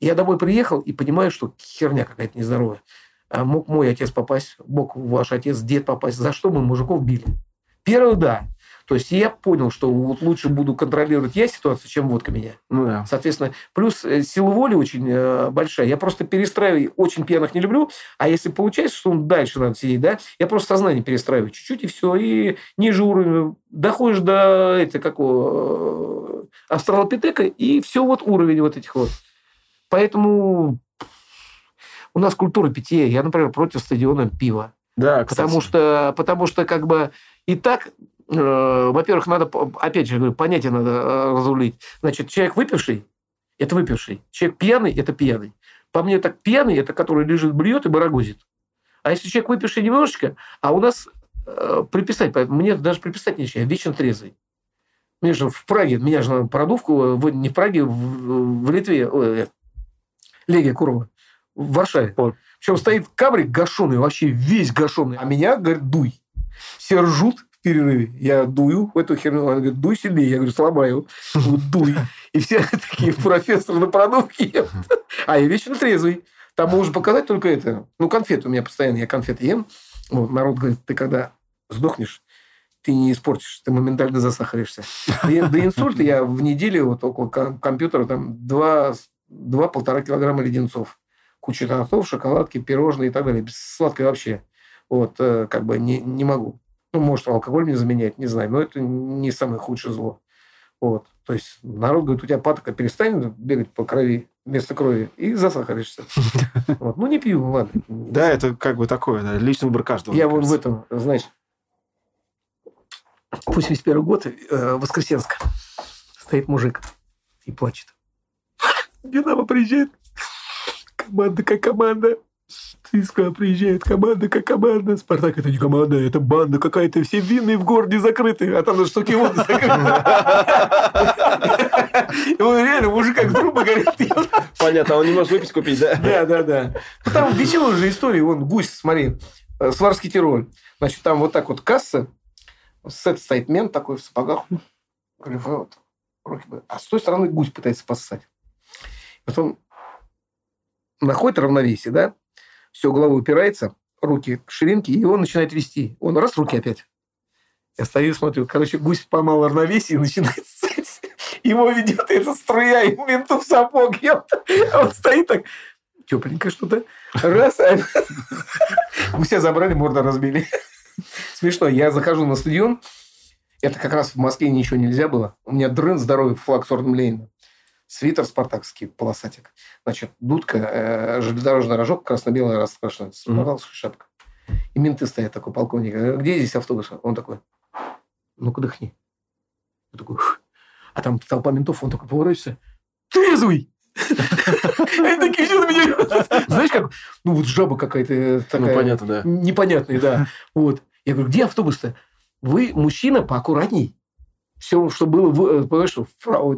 Я домой приехал и понимаю, что херня какая-то нездоровая. А мог мой отец попасть, мог ваш отец, дед попасть. За что мы мужиков били? Первый, да. То есть я понял, что вот лучше буду контролировать я ситуацию, чем водка меня. Ну, да. Соответственно, плюс сила воли очень большая. Я просто перестраиваю, очень пьяных не люблю. А если получается, что дальше надо сидеть, да, я просто сознание перестраиваю чуть-чуть, и все. И ниже уровня доходишь до австралопитека, и все вот уровень вот этих вот. Поэтому у нас культура питья. Я, например, против стадиона пива. Да, кстати. Потому что как бы и так, во-первых, надо, опять же, говорю, понятие надо разрулить. Значит, человек выпивший – это выпивший. Человек пьяный – это пьяный. По мне, так пьяный – это который лежит, блюет и барагузит. А если человек выпивший немножечко, а у нас приписать, мне даже приписать нечего, я вечно трезвый. Мне же в Праге, меня же на продувку, не в Праге, в Литве, Легия Курова, в Варшаве. Причем стоит кабрик гашеный, вообще весь гашеный. А меня, говорит, дуй. Все ржут в перерыве. Я дую в эту херню. Она говорит, дуй сильнее. Я говорю, сломаю. Дуй. И все такие профессоры на продувке. А я вечно трезвый. Там можно показать только это. Ну, конфеты у меня постоянно. Я конфеты ем. Народ говорит, ты когда сдохнешь, ты не испортишь, ты моментально засахаришься. До инсульта я в неделю вот около компьютера 2-1,5 килограмма леденцов. Куча тортов, шоколадки, пирожные и так далее. Без сладкой вообще. Вот, как бы не могу. Ну, может, алкоголь мне заменяет, не знаю. Но это не самое худшее зло. Вот. То есть народ говорит, у тебя патока перестанет бегать по крови. вместо крови и засахаришься. Вот. Ну, не пью, ладно. Да, это как бы такое, да, личный выбор каждого. Я вот в этом, значит, 81 год, Воскресенск. Стоит мужик и плачет. Динамо приезжает. Команда как команда. ЦСКА приезжает, команда как команда. Спартак — это не команда, это банда какая-то. Все винные в городе закрыты. А там даже стокионы закрыты. Его реально мужик как труба горит. Понятно, он не может выпить купить, да? Да. Там веселая же история. Вон гусь, смотри, Сварский Тироль. Значит, там вот так вот касса. Сет стоит мент такой в сапогах. А с той стороны гусь пытается поссать. Потом находит равновесие, да? Все, головой упирается, руки к ширинке, и он начинает вести. Он раз, руки опять. Я стою и смотрю. Короче, гусь поймал равновесие и начинает ссать. Его ведет эта струя, и менту в сапог. А он стоит так, тепленько что-то. Раз, гуся забрали, морду разбили. Смешно. Я захожу на стадион. Это как раз в Москве ничего нельзя было. У меня дрын здоровый, флаг с орденом Ленина. Свитер спартакский, полосатик. Значит, дудка, железнодорожный рожок, красно-белый раскрашенный. Спартакская шапка. И менты стоят такой, полковник. Где здесь автобус? Он такой, ну-ка дыхни. Я такой, фу. А там толпа ментов, он такой поворачивается. Трезвый! Они такие, что-то меня... Знаешь, как, ну, вот жаба какая-то такая. Ну, понятно, да. Непонятная, да. Вот. Я говорю, где автобус-то? Вы, мужчина, поаккуратней. Все, что было, понимаешь,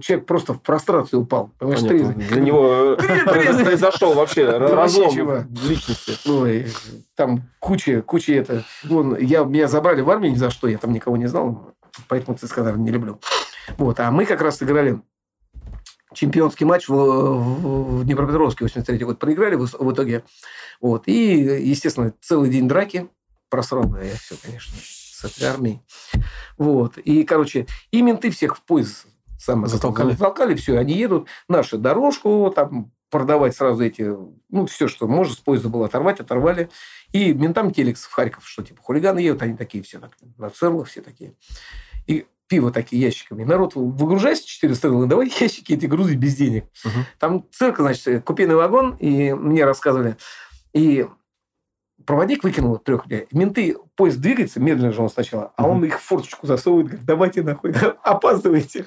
человек просто в прострацию упал. Понятно. Для него произошел вообще разлом личности. Ой, там куча это. Вон, меня забрали в армию ни за что, я там никого не знал, поэтому ЦСКА, наверное, не люблю. Вот, а мы как раз играли чемпионский матч в Днепропетровске, 83-й год, проиграли в итоге. Вот, и, естественно, целый день драки, просрал я все, конечно. С этой армией. Вот. И, короче, и менты всех в поезд затолкали. Все, они едут. Нашу дорожку, там, продавать сразу эти... Ну, все, что можно, с поезда было оторвать, оторвали. И ментам телекс в Харьков, что, типа, хулиганы едут, они такие все, так, на церлах все такие. И пиво такие ящиками. Народ, выгружайся, 4 стрелы, давай ящики эти грузи без денег. Угу. Там цирк, значит, купейный вагон, и мне рассказывали. И... Проводник выкинул 3 людей. Менты, поезд двигается, медленно же он сначала, а он их в форточку засовывает, говорит, давайте нахуй, опаздывайте.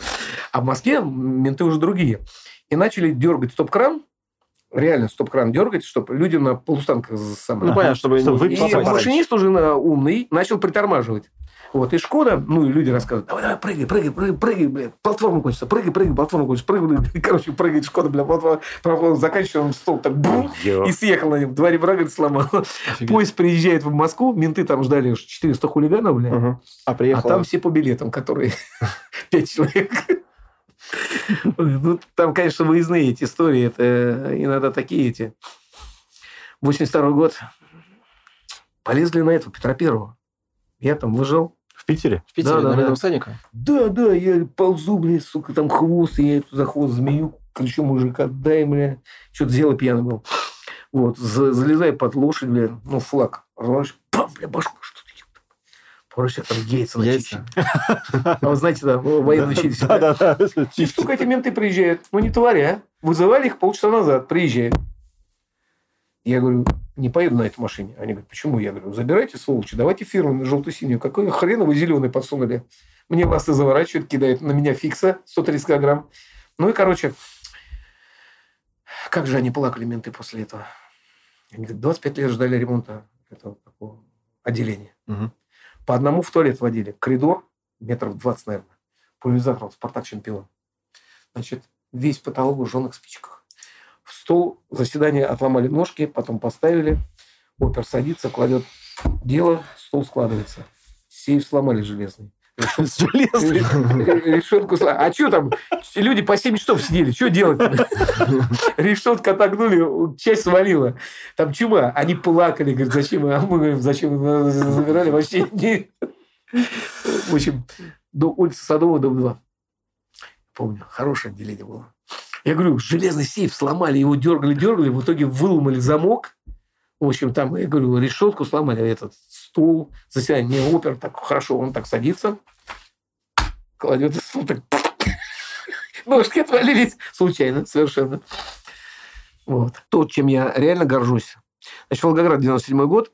А в Москве менты уже другие. И начали дергать стоп-кран, реально стоп-кран дергать, чтобы люди на полустанках... Ну, понятно, чтобы... И машинист уже умный начал притормаживать. Вот, и Шкода, ну, и люди рассказывают, давай, прыгай, блядь, платформа кончится, прыгай. Короче, прыгает Шкода, блядь, платформа заканчивается, он стол так, бум, и съехал на нем, два ребра, говорит, сломал. Офигеть. Поезд приезжает в Москву, менты там ждали 400 хулиганов, блядь, угу. А там все по билетам, которые 5 человек. Ну, там, конечно, выездные эти истории, это иногда такие эти. 82-й год полезли на этого, Петра Первого. Я там выжил. В Питере? В Питере, да, на этом Саника? Да, я ползу, блядь, сука, там хвост, и я эту за хвост змею, кричу, мужик, отдай, блядь. Что-то сделал, пьяный был. Вот, залезай под лошадь, блядь, ну, флаг, разворачивай, пам, блядь, башку, что-то. Короче, там яйца начищены. А вы знаете, да, военные учились. Да. И столько эти менты приезжают. Ну, не твари, а. Вызывали их полчаса назад, приезжают. Я говорю, не поеду на этой машине. Они говорят, почему? Я говорю, забирайте, сволочи, давайте фирменную, желто-синюю. Какой хрен вы зеленый подсунули? Мне вас и заворачивают, кидают на меня фикса 130 килограмм. Ну и, короче, как же они плакали, менты, после этого. Они говорят, 25 лет ждали ремонта этого такого отделения. Угу. По одному в туалет водили. Коридор, метров 20, наверное. Пульверизатором, Спартак чемпион. Значит, весь потолок в жженых спичках. В стол заседание отломали ножки, потом поставили. Опер садится, кладет дело, стол складывается. Сейф сломали железный. Решетку сломали. А что там? Люди по 7 часов сидели. Что делать? Решетку отогнули, часть свалила. Там чума. Они плакали. Говорят, зачем? А мы говорим, зачем? Забирали вообще не... В общем, до улицы Садова, дом 2. Помню, хорошее отделение было. Я говорю, железный сейф сломали, его дергали, в итоге выломали замок. В общем, там, я говорю, решетку сломали, этот стул, заседание не опер, так хорошо, он так садится, кладет стул, так... Ножки отвалились случайно, совершенно. Вот. То, чем я реально горжусь. Значит, Волгоград, 97-й год.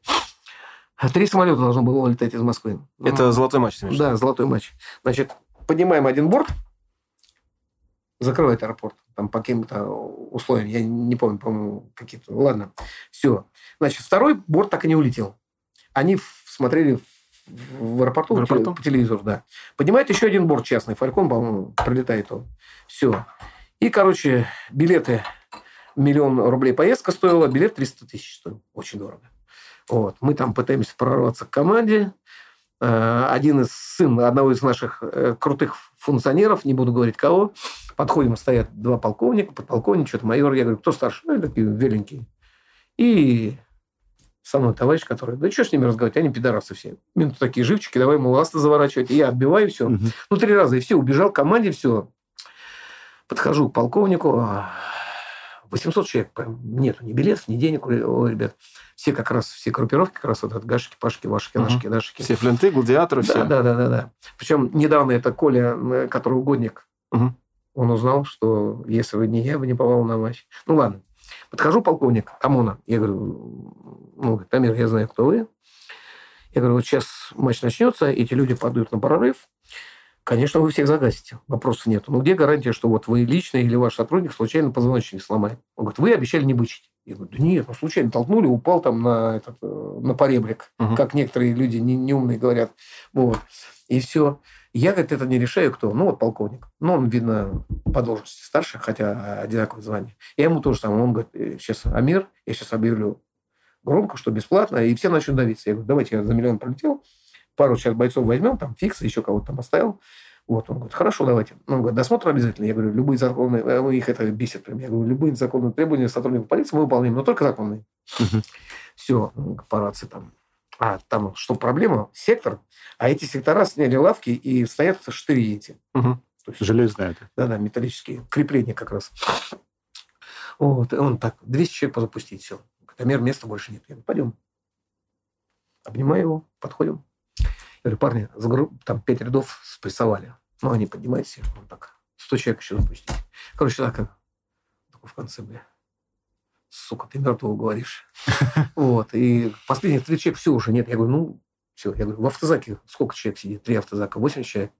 3 самолета должно было летать из Москвы. Это золотой матч, ты имеешь? Да, золотой матч. Значит, поднимаем один борт, закрывает аэропорт. Там по каким-то условиям, я не помню, по-моему, какие-то. Ладно, все. Значит, второй борт так и не улетел. Они смотрели в аэропорту, по телевизору, да. Поднимает еще один борт частный. Фалькон, по-моему, прилетает он. Все. И, короче, билеты... 1 миллион рублей поездка стоила, билет 300 тысяч стоил. Очень дорого. Вот. Мы там пытаемся прорваться к команде. Один из сына одного из наших крутых функционеров, не буду говорить кого, подходим, стоят два полковника, подполковник, что-то майор. Я говорю, кто старше? Ну, такие веленькие. И со мной товарищ, который, да что с ними разговаривать, они пидорасы все. Минут такие живчики, давай ему ласты заворачивать. И я отбиваю, все. Угу. Ну, 3 раза, и все, убежал к команде, все. Подхожу к полковнику, 800 человек, нету ни билетов, ни денег, о, ребят. Все как раз, все группировки, как раз вот от Гашики, Пашки, Вашки, Нашки, Дашки. Все флинты, гладиаторы, да, все. Да. Причем недавно это Коля, который угодник, он узнал, что если бы не я, бы не попал на матч. Ну, ладно. Подхожу, полковник ОМОНа. Я говорю, ну, Амир, я знаю, кто вы. Я говорю, вот сейчас матч начнется, эти люди подуют на прорыв. Конечно, вы всех загасите. Вопросов нет. Но где гарантия, что вот вы лично или ваш сотрудник случайно позвоночник сломает? Он говорит, вы обещали не бычить. Я говорю, да нет, ну случайно толкнули, упал там на поребрик, как некоторые люди неумные говорят. Вот. И все. Я, говорит, это не решаю, кто. Ну, вот полковник. Ну, он, видно, по должности старше, хотя одинаковое звание. Я ему тоже самое. Он говорит, сейчас Амир, я сейчас объявлю громко, что бесплатно, и все начнут давиться. Я говорю, давайте я за 1 миллион пролетел. Пару сейчас бойцов возьмем, там, Фикса, еще кого-то там оставил. Вот, он говорит, хорошо, давайте. Он говорит, досмотр обязательно. Я говорю, любые законные... Их это бесит прям. Я говорю, любые законные требования сотрудников полиции мы выполняем, но только законные. Все, по рации там. А там что, проблема? Сектор. А эти сектора сняли лавки и стоят штыри эти. Железные это. Да, металлические. Крепления как раз. Вот, и он так, 200 человек позапустить, все. Например, места больше нет. Я говорю, пойдем. Обнимаю его, подходим. Я говорю, парни, там 5 рядов спрессовали. Ну, они поднимают все. Вот так. 100 человек еще запустить. Короче, так в конце, бля. Сука, ты мертвого говоришь. Вот. И последних 3 человека все уже нет. Я говорю, ну, все. Я говорю, в автозаке сколько человек сидит? 3 автозака, 8 человек.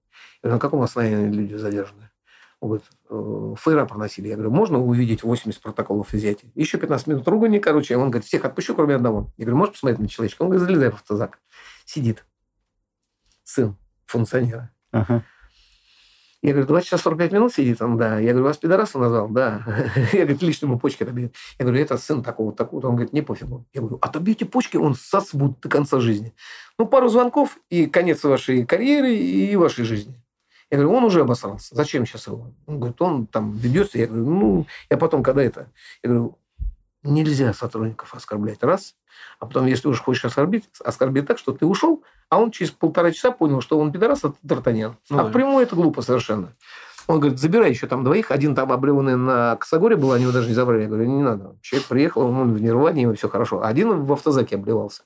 Я говорю, на каком основании люди задержаны? Он говорит, фейра проносили. Я говорю, можно увидеть 80 протоколов изъятия? Еще 15 минут ругани, короче. Он говорит, всех отпущу, кроме одного. Я говорю, можешь посмотреть на человечка? Он говорит, залезай в автозак. Сидит. Сын функционера. Ага. Я говорю, 2 часа 45 минут сидит он, да. Я говорю, вас пидораса назвал? Да. Я говорю, лично ему почки отобьют. Я говорю, это сын такого-то. Он говорит, не пофигу. Я говорю, отобьете почки, он ссаться будет до конца жизни. Ну, пару звонков, и конец вашей карьеры, и вашей жизни. Я говорю, он уже обосрался. Зачем сейчас его? Он говорит, он там ведется. Я говорю, ну, я потом, когда это... Я говорю, нельзя сотрудников оскорблять. Раз. А потом, если уж хочешь оскорбить, оскорби так, что ты ушел, а он через 1,5 часа понял, что он пидорас, а ты д'Артаньян. Ну, а впрямую это глупо совершенно. Он говорит, забирай еще там 2. Один там обрёванный на Косогоре был, они его даже не забрали. Я говорю, не надо. Человек приехал, он в нирване, ему все хорошо. А один в автозаке обливался.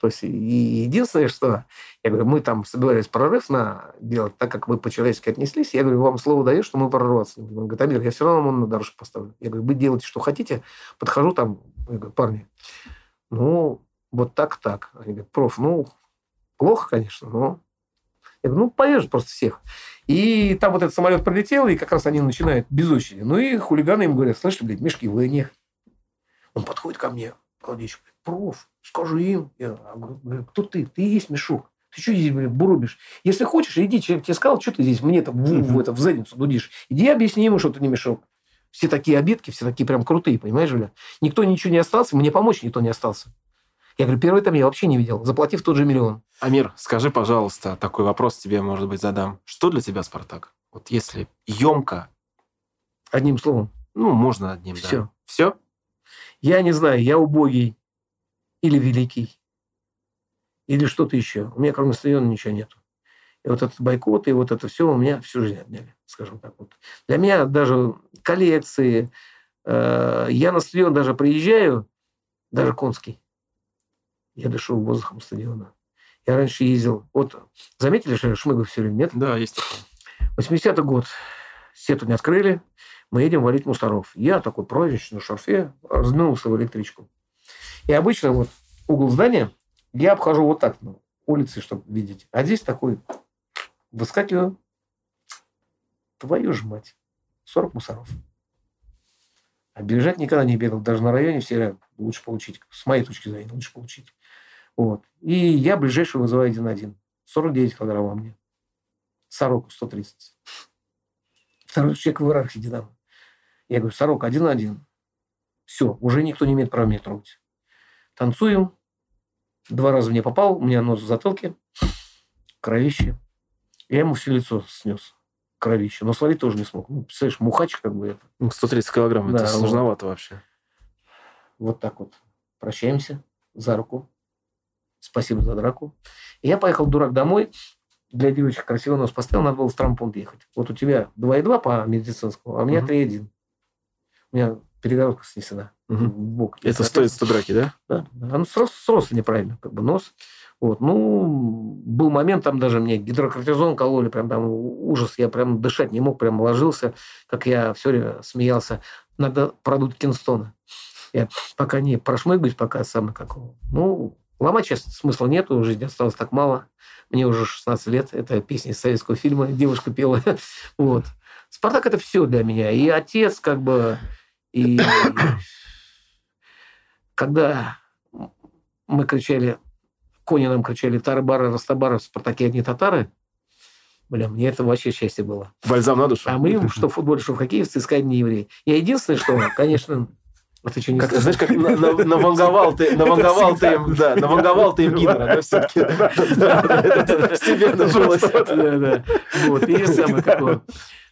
То есть, единственное, что... Я говорю, мы там собирались прорыв делать, так как вы по-человечески отнеслись. Я говорю, вам слово даю, что мы прорваться не будем. Он говорит, Амир, я все равно вам на дорожку поставлю. Я говорю, вы делаете, что хотите. Подхожу там, я говорю, парни, ну, вот так. Они говорят, проф, ну, плохо, конечно, но... Я говорю, ну, повяжут просто всех. И там вот этот самолет прилетел, и как раз они начинают без очереди. Ну, и хулиганы им говорят, слышите, блядь, мешки, вы не... Он подходит ко мне, Кладич, проф, скажу им. Я говорю, кто ты? Ты и есть мешок. Ты что здесь, блин, бурубишь? Если хочешь, иди, человек тебе сказал, что ты здесь мне там в задницу дудишь. Иди объясни ему, что ты не мешок. Все такие обидки, все такие прям крутые, понимаешь, бля? Никто ничего не остался, мне помочь никто не остался. Я говорю, первый там я вообще не видел, заплатив тот же 1 миллион. Амир, скажи, пожалуйста, такой вопрос тебе, может быть, задам. Что для тебя Спартак? Вот если емко... Одним словом? Ну, можно одним, все. Да. Все? Я не знаю, я убогий или великий, или что-то еще. У меня кроме стадиона ничего нету. И вот этот бойкот, и вот это все у меня всю жизнь отняли, скажем так. Вот. Для меня даже коллекции, я на стадион даже приезжаю, даже конский. Я дышу воздухом стадиона. Я раньше ездил. Вот заметили, что я шмыгаю все время, нет? Да, есть такое. 80-й год. Сету не открыли. мы едем валить мусоров. Я такой праздничный на шарфе размылся в электричку. И обычно вот угол здания я обхожу вот так, на улице, чтобы видеть. А здесь такой выскакиваю. Твою ж мать. 40 мусоров. А бежать никогда не бегал. Даже на районе всегда лучше получить. С моей точки зрения лучше получить. Вот. И я ближайшего вызываю 1-1. 49 килограмм во мне. Сороку 130. Второй человек в иерархии Динамо. Я говорю, Сорок, 1-1. Все, уже никто не имеет права меня трогать. Танцуем. 2 раза мне попал, у меня нос в затылке. Кровище. Я ему все лицо снес. Кровище. Но словить тоже не смог. Ну, представляешь, мухач как бы это. 130 килограмм, да, это сложновато вообще. Вот так вот. Прощаемся. За руку. Спасибо за драку. И я поехал, дурак, домой. Для девочек красивый нос поставил, надо было в травмпункт ехать. Вот у тебя 2,2 по медицинскому, а у меня 3,1. У меня перегородка снесена. Бок. Это стоит 100 драки, да? Да. Оно сросло неправильно, как бы нос. Вот. Ну, был момент, там даже мне гидрокортизон кололи, прям там ужас, я прям дышать не мог, прям ложился, как я все время смеялся. Надо продуть кинстона. Я пока не прошмыгаюсь, пока самый какого. Ну, ломать сейчас смысла нету, жизни осталось так мало. Мне уже 16 лет. Это песня из советского фильма. Девушка пела. Вот. «Спартак» — это все для меня. И отец, как бы... И когда мы кричали... Кони нам кричали «Тары-бары, растабары, в Спартаке одни татары». Бля, мне это вообще счастье было. Бальзам на душу. А мы, что в футболе, что в хоккее, в ЦСКА одни евреи. Я единственное, что, конечно... Как ты знаешь, как наванговал ты им, да, наванговал ты им Гидра, да, все-таки. Это постепенно жилось. Да, вот, и самое какое.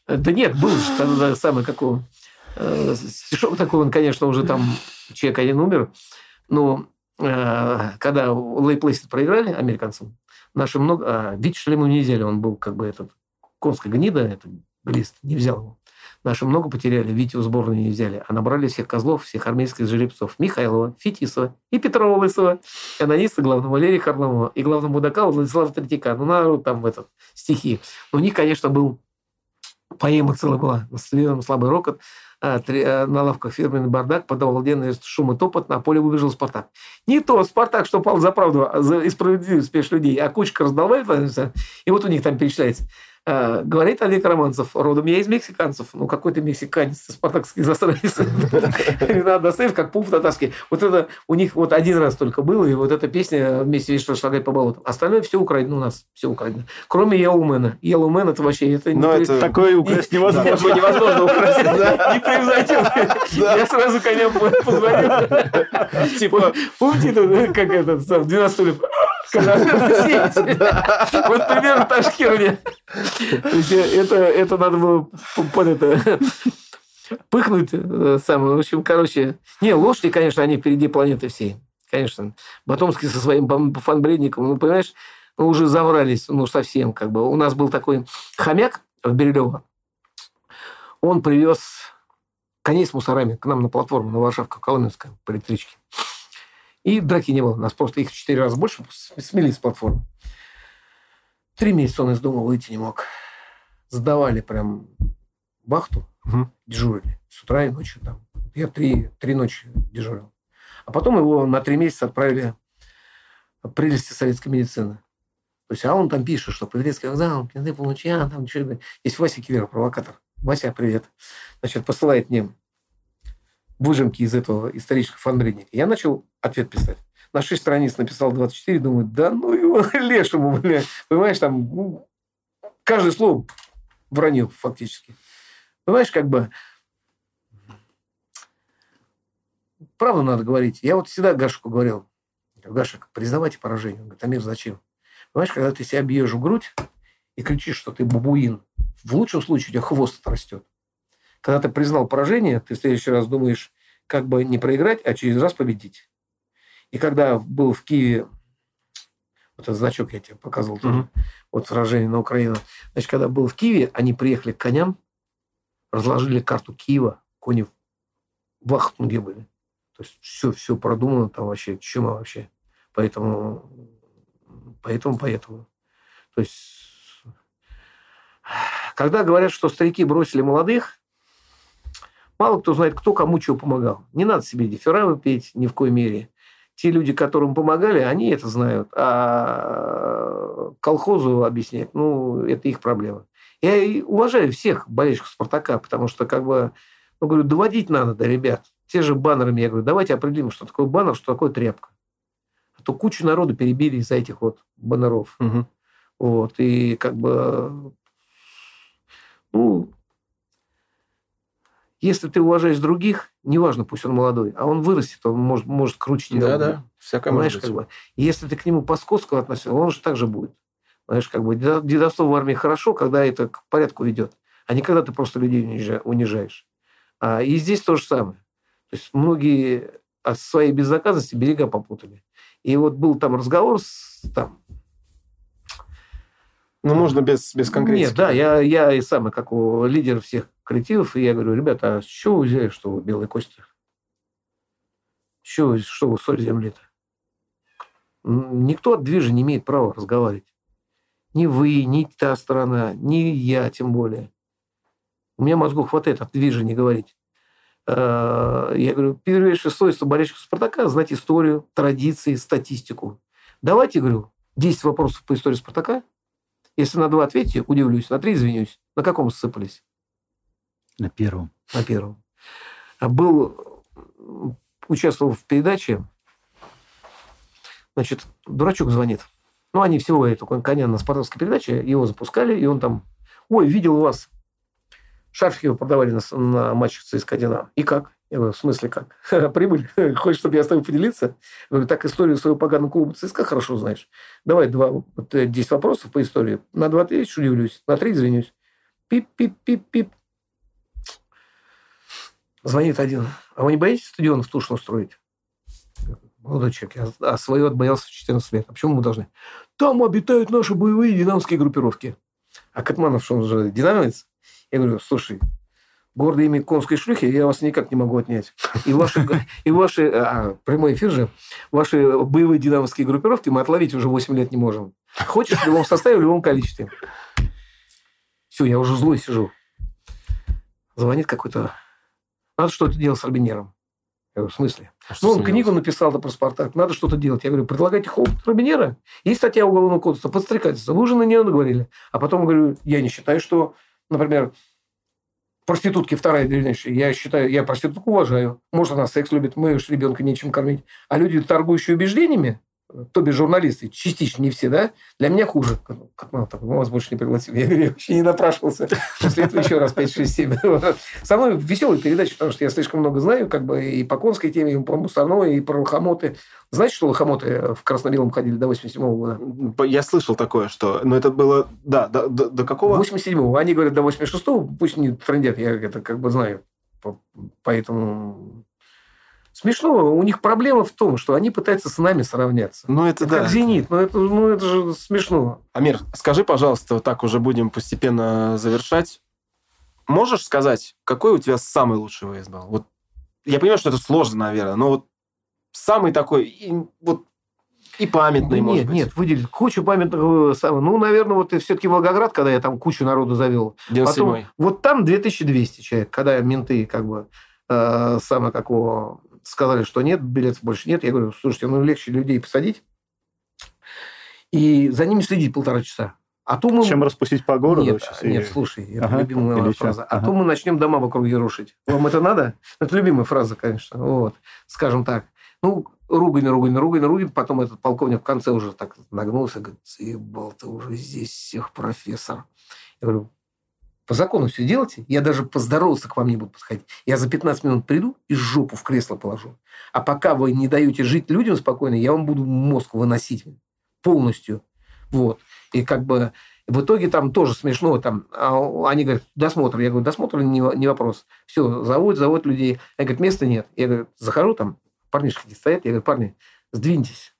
Да нет, был же тогда самое какое. Стишок такой, он, конечно, уже там человек один умер, но когда Лейплейсит проиграли американцам, наши много... Витя Шлему неделю, он был как бы этот конская гнида, этот глист, не взял его. Наши много потеряли, Витю в сборную не взяли, а набрали всех козлов, всех армейских жеребцов. Михайлова, Фетисова и Петрова Лысова, канониста главного Валерия Харлема и главного мудака Владислава Третьяка. Ну, народ там этот, стихи. У них, конечно, был поэма целая была. С стадионом слабый рокот, на лавках фирменный бардак, под обалденный шум и топот, на поле выбежал «Спартак». Не то «Спартак», что пал за правду и справедливость пеш людей, а кучка раздолбает, и вот у них там перечисляется. Говорит Олег Романцев, родом я из мексиканцев. Ну, какой-то мексиканец, спартакский засранец. Надо оставить, как пуп татарский. Вот это у них вот 1 раз только было, и вот эта песня «Вместе вечно шагать по болотам». Остальное все украдено у нас, все украдено. Кроме «Yellowman». «Yellowman» это вообще... Такое украсть невозможно. Невозможно украсть. Не превзойти. Я сразу коням позвонил. Типа, помните, как это, в 12 лет... Вот примерно та же херня. Это надо было под это пыхнуть. В общем, короче... Не, лошади, конечно, они впереди планеты всей. Конечно. Батомский со своим фанбредником, ну, понимаешь, уже заврались, ну, совсем как бы. У нас был такой хомяк в Бирюлево. Он привез коней с мусорами к нам на платформу на Варшавку-Коломенскую по электричке. И драки не было. Нас просто их 4 раза больше смели с платформы. 3 месяца он из дома выйти не мог. Сдавали прям вахту, дежурили. С утра и ночью там. Я 3 ночи дежурил. А потом его на 3 месяца отправили в прелести советской медицины. То есть, а он там пишет, что Павелецкая вокзал, кенды получая, там что-то. Есть Вася Кивер, провокатор. Вася, привет. Значит, посылает ним выжимки из этого исторического фанбредника. Я начал ответ писать. На 6 страниц написал 24, думаю, да ну его лешему, бля. Понимаешь, там ну, каждое слово вранье фактически. Понимаешь, как бы правду надо говорить. Я вот всегда Гашику говорил, Гашик, признавайте поражение. Он говорит, Амир, зачем? Понимаешь, когда ты себя бьешь в грудь и кричишь, что ты бабуин, в лучшем случае у тебя хвост отрастет. Когда ты признал поражение, ты в следующий раз думаешь, как бы не проиграть, а через раз победить. И когда был в Киеве, вот этот значок я тебе показывал, вот сражение на Украину, значит, когда был в Киеве, они приехали к коням, разложили карту Киева, кони в ахтунге были. То есть все продумано там вообще, чума вообще. Поэтому. То есть, когда говорят, что старики бросили молодых, Мало кто знает, кто кому чего помогал. Не надо себе дифирамбы петь ни в коей мере. Те люди, которым помогали, они это знают. А колхозу объяснять, ну, это их проблема. Я уважаю всех болельщиков «Спартака», потому что, как бы, ну, говорю, доводить надо до ребят. Те же баннерами я говорю, давайте определим, что такое баннер, что такое тряпка. А то кучу народу перебили из-за этих вот баннеров. Угу. Вот, и как бы... Ну, если ты уважаешь других, неважно, пусть он молодой, а он вырастет, он может круче тебя. Да, всякое может быть. Как бы, если ты к нему по-скотски относишься, он же так же будет. Знаешь, как бы дедовство в армии хорошо, когда это к порядку ведет, а не когда ты просто людей унижаешь. И здесь то же самое. То есть многие от своей безнаказанности берега попутали. И вот был там разговор с... Там, ну, можно без конкретики. Нет, да, я и сам, как у лидера всех коллективов, и я говорю, ребята, а с чего вы взяли, что вы белые кости? Что вы соль земли-то? Никто от движа не имеет права разговаривать. Ни вы, ни та сторона, ни я, тем более. У меня мозгов хватает от движа не говорить. Я говорю, первейшее свойство болельщиков «Спартака» – знать историю, традиции, статистику. Давайте, говорю, 10 вопросов по истории «Спартака». Если на 2 ответьте, удивлюсь, на 3 извинюсь. На каком ссыпались? На первом. Участвовал в передаче. Значит, дурачок звонит. Ну, они всего этого коня на спартанской передаче, его запускали, и он там... Ой, видел вас. Шарфики его продавали на матчах ЦСКА «Динамо». И как? Я говорю, в смысле как? Прибыль? Хочешь, чтобы я с тобой поделился? Я говорю, так историю своего поганого клуба ЦСКА хорошо знаешь. Давай 10 вопросов по истории. На 2 ответишь, удивлюсь. На 3 извинюсь. Пип-пип-пип-пип. Звонит один. А вы не боитесь стадион в Тушино строить? Молодой человек, я свое отбоялся в 14 лет. А почему мы должны? Там обитают наши боевые динамовские группировки. А Катманов, что он же динамовец? Я говорю, слушай, гордое имя конской шлюхи я вас никак не могу отнять. И ваши прямой эфир же, ваши боевые динамовские группировки мы отловить уже 8 лет не можем. Хочешь в любом составе, в любом количестве. Все, я уже злой сижу. Звонит какой-то... Надо что-то делать с Робинером. Я говорю, в смысле? Он книгу написал про «Спартак». Надо что-то делать. Я говорю, предлагайте холод Робинера. Есть статья Уголовного кодекса, подстрекательство. Вы уже на нее наговорили. А потом говорю, я не считаю, что... Например, проститутки вторая древнейшая. Я считаю, я проститутку уважаю. Может, она секс любит, мы уж ребенка нечем кормить. А люди, торгующие убеждениями, то бишь журналисты, частично не все, да, для меня хуже. Как мало такое, мы вас больше не пригласим. Я говорю, я вообще не напрашивался. После этого еще раз 5-6-7. Со мной веселая передача, потому что я слишком много знаю, как бы и по конской теме, и по Мусановой, и про лохомоты. Знаете, что лохомоты в красно-белом ходили до 87-го года? Я слышал такое, что... Но это было... Да, до какого? 87-го. Они говорят, до 86-го. Пусть не трындят, я это как бы знаю. Поэтому... Смешно. У них проблема в том, что они пытаются с нами сравняться. Ну, это да. Как «Зенит». Ну, это же смешно. Амир, скажи, пожалуйста, так уже будем постепенно завершать. Можешь сказать, какой у тебя самый лучший выезд был? Вот, я понимаю, что это сложно, наверное, но вот самый такой, и памятный, ну, может быть. Нет, выделить кучу памятных... Ну, наверное, вот все-таки Волгоград, когда я там кучу народу завел. 97-й. Потом, вот там 2200 человек, когда менты как бы самое какого... Сказали, что нет, билетов больше нет. Я говорю, слушайте, легче людей посадить и за ними следить 1,5 часа. А то мы... Чем распустить по городу? Нет, слушай, это любимая моя фраза. А то мы начнем дома вокруг рушить. Вам это надо? Это любимая фраза, конечно. Вот, скажем так. Ну, ругань. Потом этот полковник в конце уже так нагнулся, говорит, ебал, ты уже здесь всех, профессор. Я говорю, по закону все делайте. Я даже поздороваться к вам не буду подходить. Я за 15 минут приду и жопу в кресло положу. А пока вы не даете жить людям спокойно, я вам буду мозг выносить полностью. Вот. И как бы в итоге там тоже смешно. Там, они говорят, досмотр. Я говорю, досмотр не вопрос. Все, заводят людей. Они говорят, места нет. Я говорю, захожу там, парнишки стоят. Я говорю, парни, сдвиньтесь.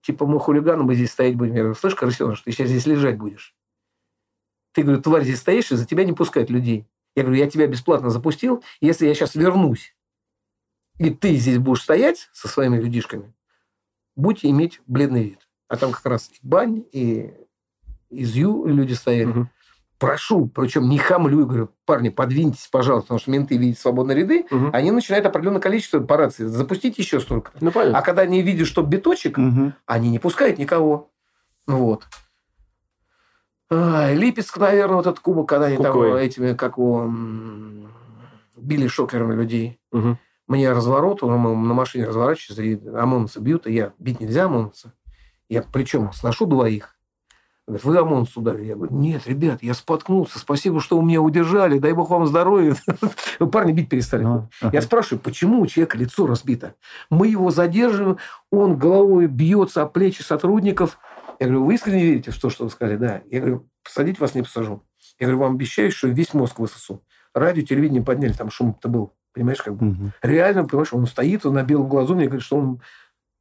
Типа мы хулиганы, мы здесь стоять будем. Я говорю, слышь, крысёныш, ты сейчас здесь лежать будешь. Ты, говорю, тварь, здесь стоишь, и за тебя не пускают людей. Я говорю, я тебя бесплатно запустил, если я сейчас вернусь, и ты здесь будешь стоять со своими людишками, будь иметь бледный вид. А там как раз и Бань, и Изю люди стояли. Угу. прошу, причем не хамлю, говорю, парни, подвиньтесь, пожалуйста, потому что менты видят свободные ряды, угу. Они начинают определенное количество по рации запустить еще столько. Ну, а когда они видят, что биточек, угу. Они не пускают никого. Вот. Липецк, наверное, вот этот кубок, когда они там этими, как у били шокерами людей. Угу. Мне разворот, мы на машине разворачиваются, и ОМОНовцы бьют, и я, бить нельзя ОМОНовца. Я причем сношу двоих. Говорит, вы ОМОНовцу ударили. Я говорю, нет, ребят, я споткнулся, спасибо, что вы меня удержали, дай бог вам здоровья. Парни бить перестали. Я спрашиваю, почему у человека лицо разбито? Мы его задерживаем, он головой бьется о плечи сотрудников. Я говорю, вы искренне верите в то, что вы сказали? Да. Я говорю, посадить вас не посажу. Я говорю, вам обещаю, что весь мозг высосу. Радио, телевидение подняли, там шум-то был. Понимаешь, как бы. Угу. Реально, понимаешь, он стоит, он на белом глазу, мне говорит, что он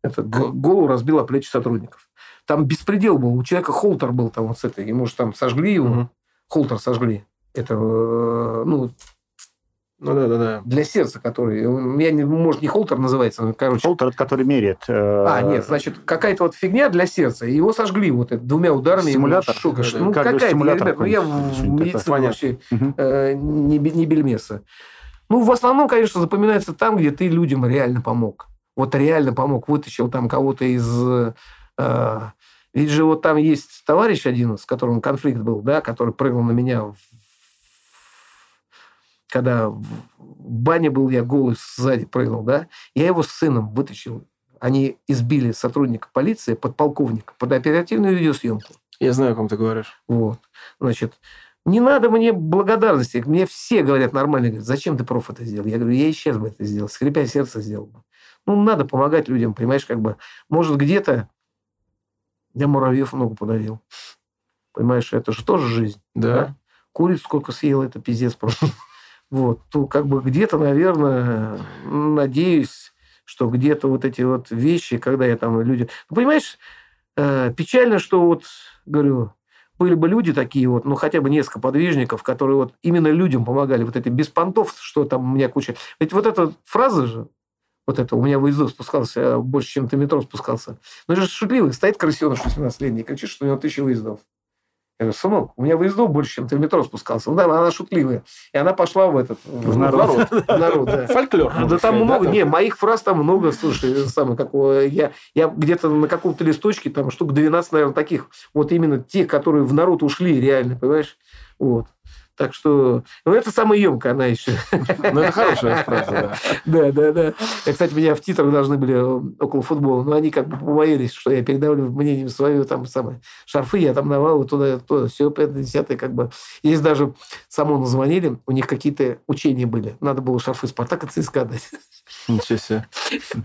голову разбил о плечи сотрудников. Там беспредел был. У человека холтер был там вот с этой. Ему же там сожгли его. Угу. Холтер сожгли. Это, да. Для сердца, который... Я не, может, не холтер называется, короче. Холтер, который меряет. Нет, значит, какая-то вот фигня для сердца. Его сожгли вот это, двумя ударами. Симулятор? Шока. Да, ну, какая-то, ребят, я в медицине вообще не бельмеса. Ну, в основном, конечно, запоминается там, где ты людям реально помог. Вот реально помог, вытащил там кого-то из... Ведь же вот там есть товарищ один, с которым конфликт был, да, который прыгал на меня, когда в бане был, я голый сзади прыгнул, да. Я его с сыном вытащил. Они избили сотрудника полиции, подполковника, под оперативную видеосъемку. Я знаю, о ком ты говоришь. Вот. Значит... Не надо мне благодарности. Мне все говорят нормально. Говорят, зачем ты, проф, это сделал? Я говорю, я и сейчас бы это сделал. Скрипя сердце сделал бы. Ну, надо помогать людям, понимаешь, как бы. Может, где-то я муравьев много подавил. Понимаешь, это же тоже жизнь. Да. Куриц сколько съел, это пиздец просто. Вот. То как бы где-то, наверное, надеюсь, что где-то вот эти вот вещи, когда я там люди... Ну, понимаешь, печально, что вот, говорю... Были бы люди такие, вот, ну, хотя бы несколько подвижников, которые вот именно людям помогали. Вот эти без понтов, что там у меня куча... Ведь вот эта фраза же, вот это, у меня в ИЗО спускался, я больше, чем ты метро спускался. Ну, это же шутливый. Стоит крысёныш 18-летний, кричит, что у него 1000 выездов. Я говорю, сынок, у меня выездов больше, чем ты в метро спускался. Ну, да, она шутливая. И она пошла в этот... В народ. Фольклор. Да там много... Не, моих фраз там много, слушай, я где-то на каком-то листочке, там штук 12, наверное, таких. Вот именно тех, которые в народ ушли реально, понимаешь? Вот. Так что... Ну, это самая ёмкая она еще. Ну, это хорошая фраза, да. Да. Кстати, меня в титрах должны были около футбола, но они как бы побоялись, что я передавлю мнением свое, там, самое. Шарфы я там навал, туда, все, 5-10, как бы. Есть даже, само назвонили, у них какие-то учения были. Надо было шарфы Спартака ЦСКА дать. Ничего себе.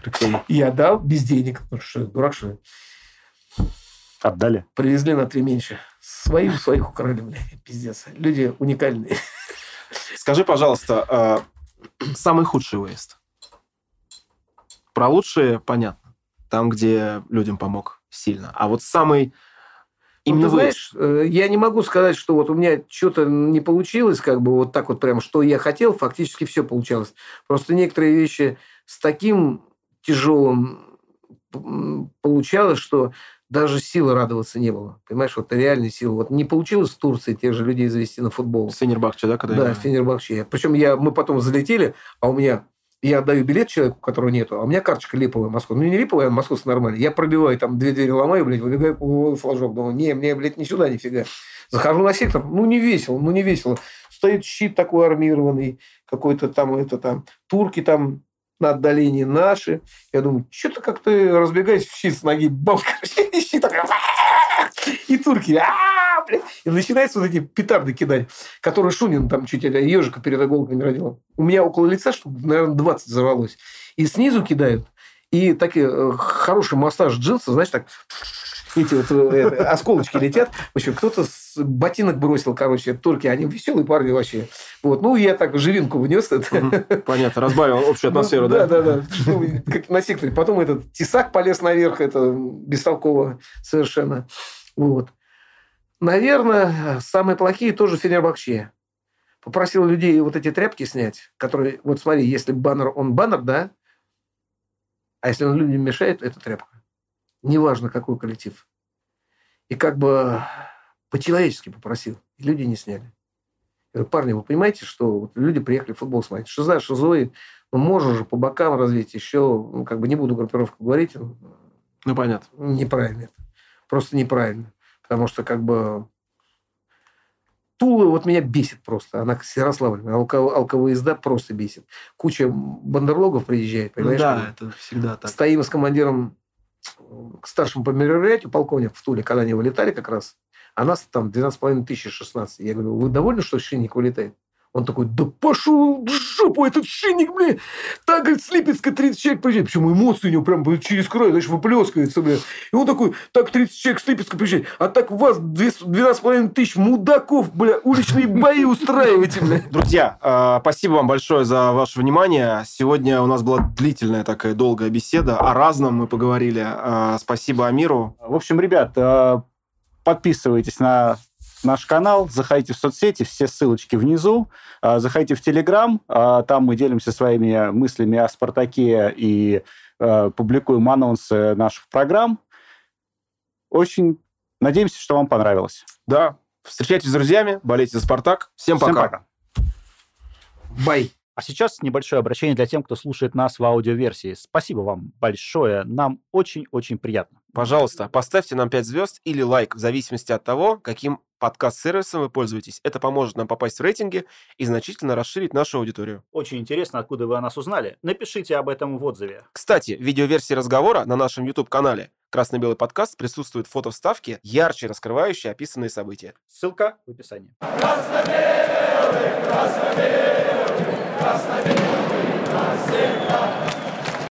Прикольно. Я дал без денег. Ну, что, дурак, что ли? Отдали? Привезли на 3 меньше. Своих украли, бля, пиздец. Люди уникальные. Скажи, пожалуйста, самый худший выезд. Про лучшие понятно. Там, где людям помог сильно. А вот самый именно выезд. Знаешь, я не могу сказать, что вот у меня что-то не получилось, как бы вот так вот прям, что я хотел, фактически все получалось. Просто некоторые вещи с таким тяжелым получалось, что даже силы радоваться не было. Понимаешь, вот реальные силы. Вот не получилось в Турции тех же людей завести на футбол. В Фенербахче, да? Когда да, в Фенербахче. Причем мы потом залетели, а у меня... Я отдаю билет человеку, которого нету, а у меня карточка липовая Москва. Ну, не липовая, а московская нормальная. Я пробиваю, там, 2 двери ломаю, блядь, выбегаю, флажок. Думаю, не, мне, блядь, ни сюда, нифига. Захожу на сектор, ну, не весело. Стоит щит такой армированный, какой-то там, турки там, на отдалении наши. Я думаю, что-то как-то разбегаюсь в щит с ноги. Бам, короче, и щит такой. И турки. И начинаются вот эти петарды кидать, которые Шунин там чуть ежика перед оголками родила. У меня около лица, что, наверное, 20 взорвалось. И снизу кидают. И такие хороший массаж джинса, знаешь, так... Эти вот осколочки летят. В общем, кто-то ботинок бросил, короче, турки. Они веселые парни вообще. Вот. Ну, я так живинку внес. Понятно. Разбавил общую атмосферу, да? Да. Как на секторе. Потом этот тесак полез наверх. Это бестолково совершенно. Вот. Наверное, самые плохие тоже Фенербахче. Попросил людей вот эти тряпки снять, которые... Вот смотри, если баннер, он баннер, да? А если он людям мешает, это тряпка. Неважно, какой коллектив. И как бы По-человечески попросил. И люди не сняли. Я говорю, парни, вы понимаете, что люди приехали футбол смотреть? Шиза, шизоид. Ну, можно же по бокам развить. Еще, ну, как бы не буду группировку говорить. Ну, понятно. Неправильно это. Просто неправильно. Потому что, как бы... Тула вот меня бесит просто. Она с Ярославлем. Алковоезда просто бесит. Куча бандерлогов приезжает, понимаешь? Да, это всегда так. Стоим с командиром к старшему по мероприятию, полковник в Туле, когда они вылетали как раз, а нас там 12,5 тысяч 16. Я говорю, вы довольны, что Шинник вылетает? Он такой, да пошел в жопу этот Шинник, блин! Так, говорит, с Липецка 30 человек приезжает. Почему эмоции у него прям через край, значит, выплескивается, блин. И он такой, так 30 человек с Липецка приезжает, а так у вас 12,5 тысяч мудаков, бля, уличные бои устраиваете, бля. Друзья, спасибо вам большое за ваше внимание. Сегодня у нас была длительная такая долгая беседа. О разном мы поговорили. Спасибо Амиру. В общем, ребят, подписывайтесь на... наш канал, заходите в соцсети, все ссылочки внизу, заходите в Телеграм, там мы делимся своими мыслями о «Спартаке» и публикуем анонсы наших программ. Очень надеемся, что вам понравилось. Да, встречайтесь с друзьями, болейте за «Спартак». Всем пока. Бай. А сейчас небольшое обращение для тем, кто слушает нас в аудиоверсии. Спасибо вам большое. Нам очень-очень приятно. Пожалуйста, поставьте нам 5 звезд или лайк, в зависимости от того, каким подкаст-сервисом вы пользуетесь. Это поможет нам попасть в рейтинги и значительно расширить нашу аудиторию. Очень интересно, откуда вы о нас узнали. Напишите об этом в отзыве. Кстати, в видеоверсии разговора на нашем YouTube-канале «Красно-белый подкаст» присутствуют фото-вставки, ярче раскрывающие описанные события. Ссылка в описании. Красно-белый, красно-белый. Красно-белый навсегда.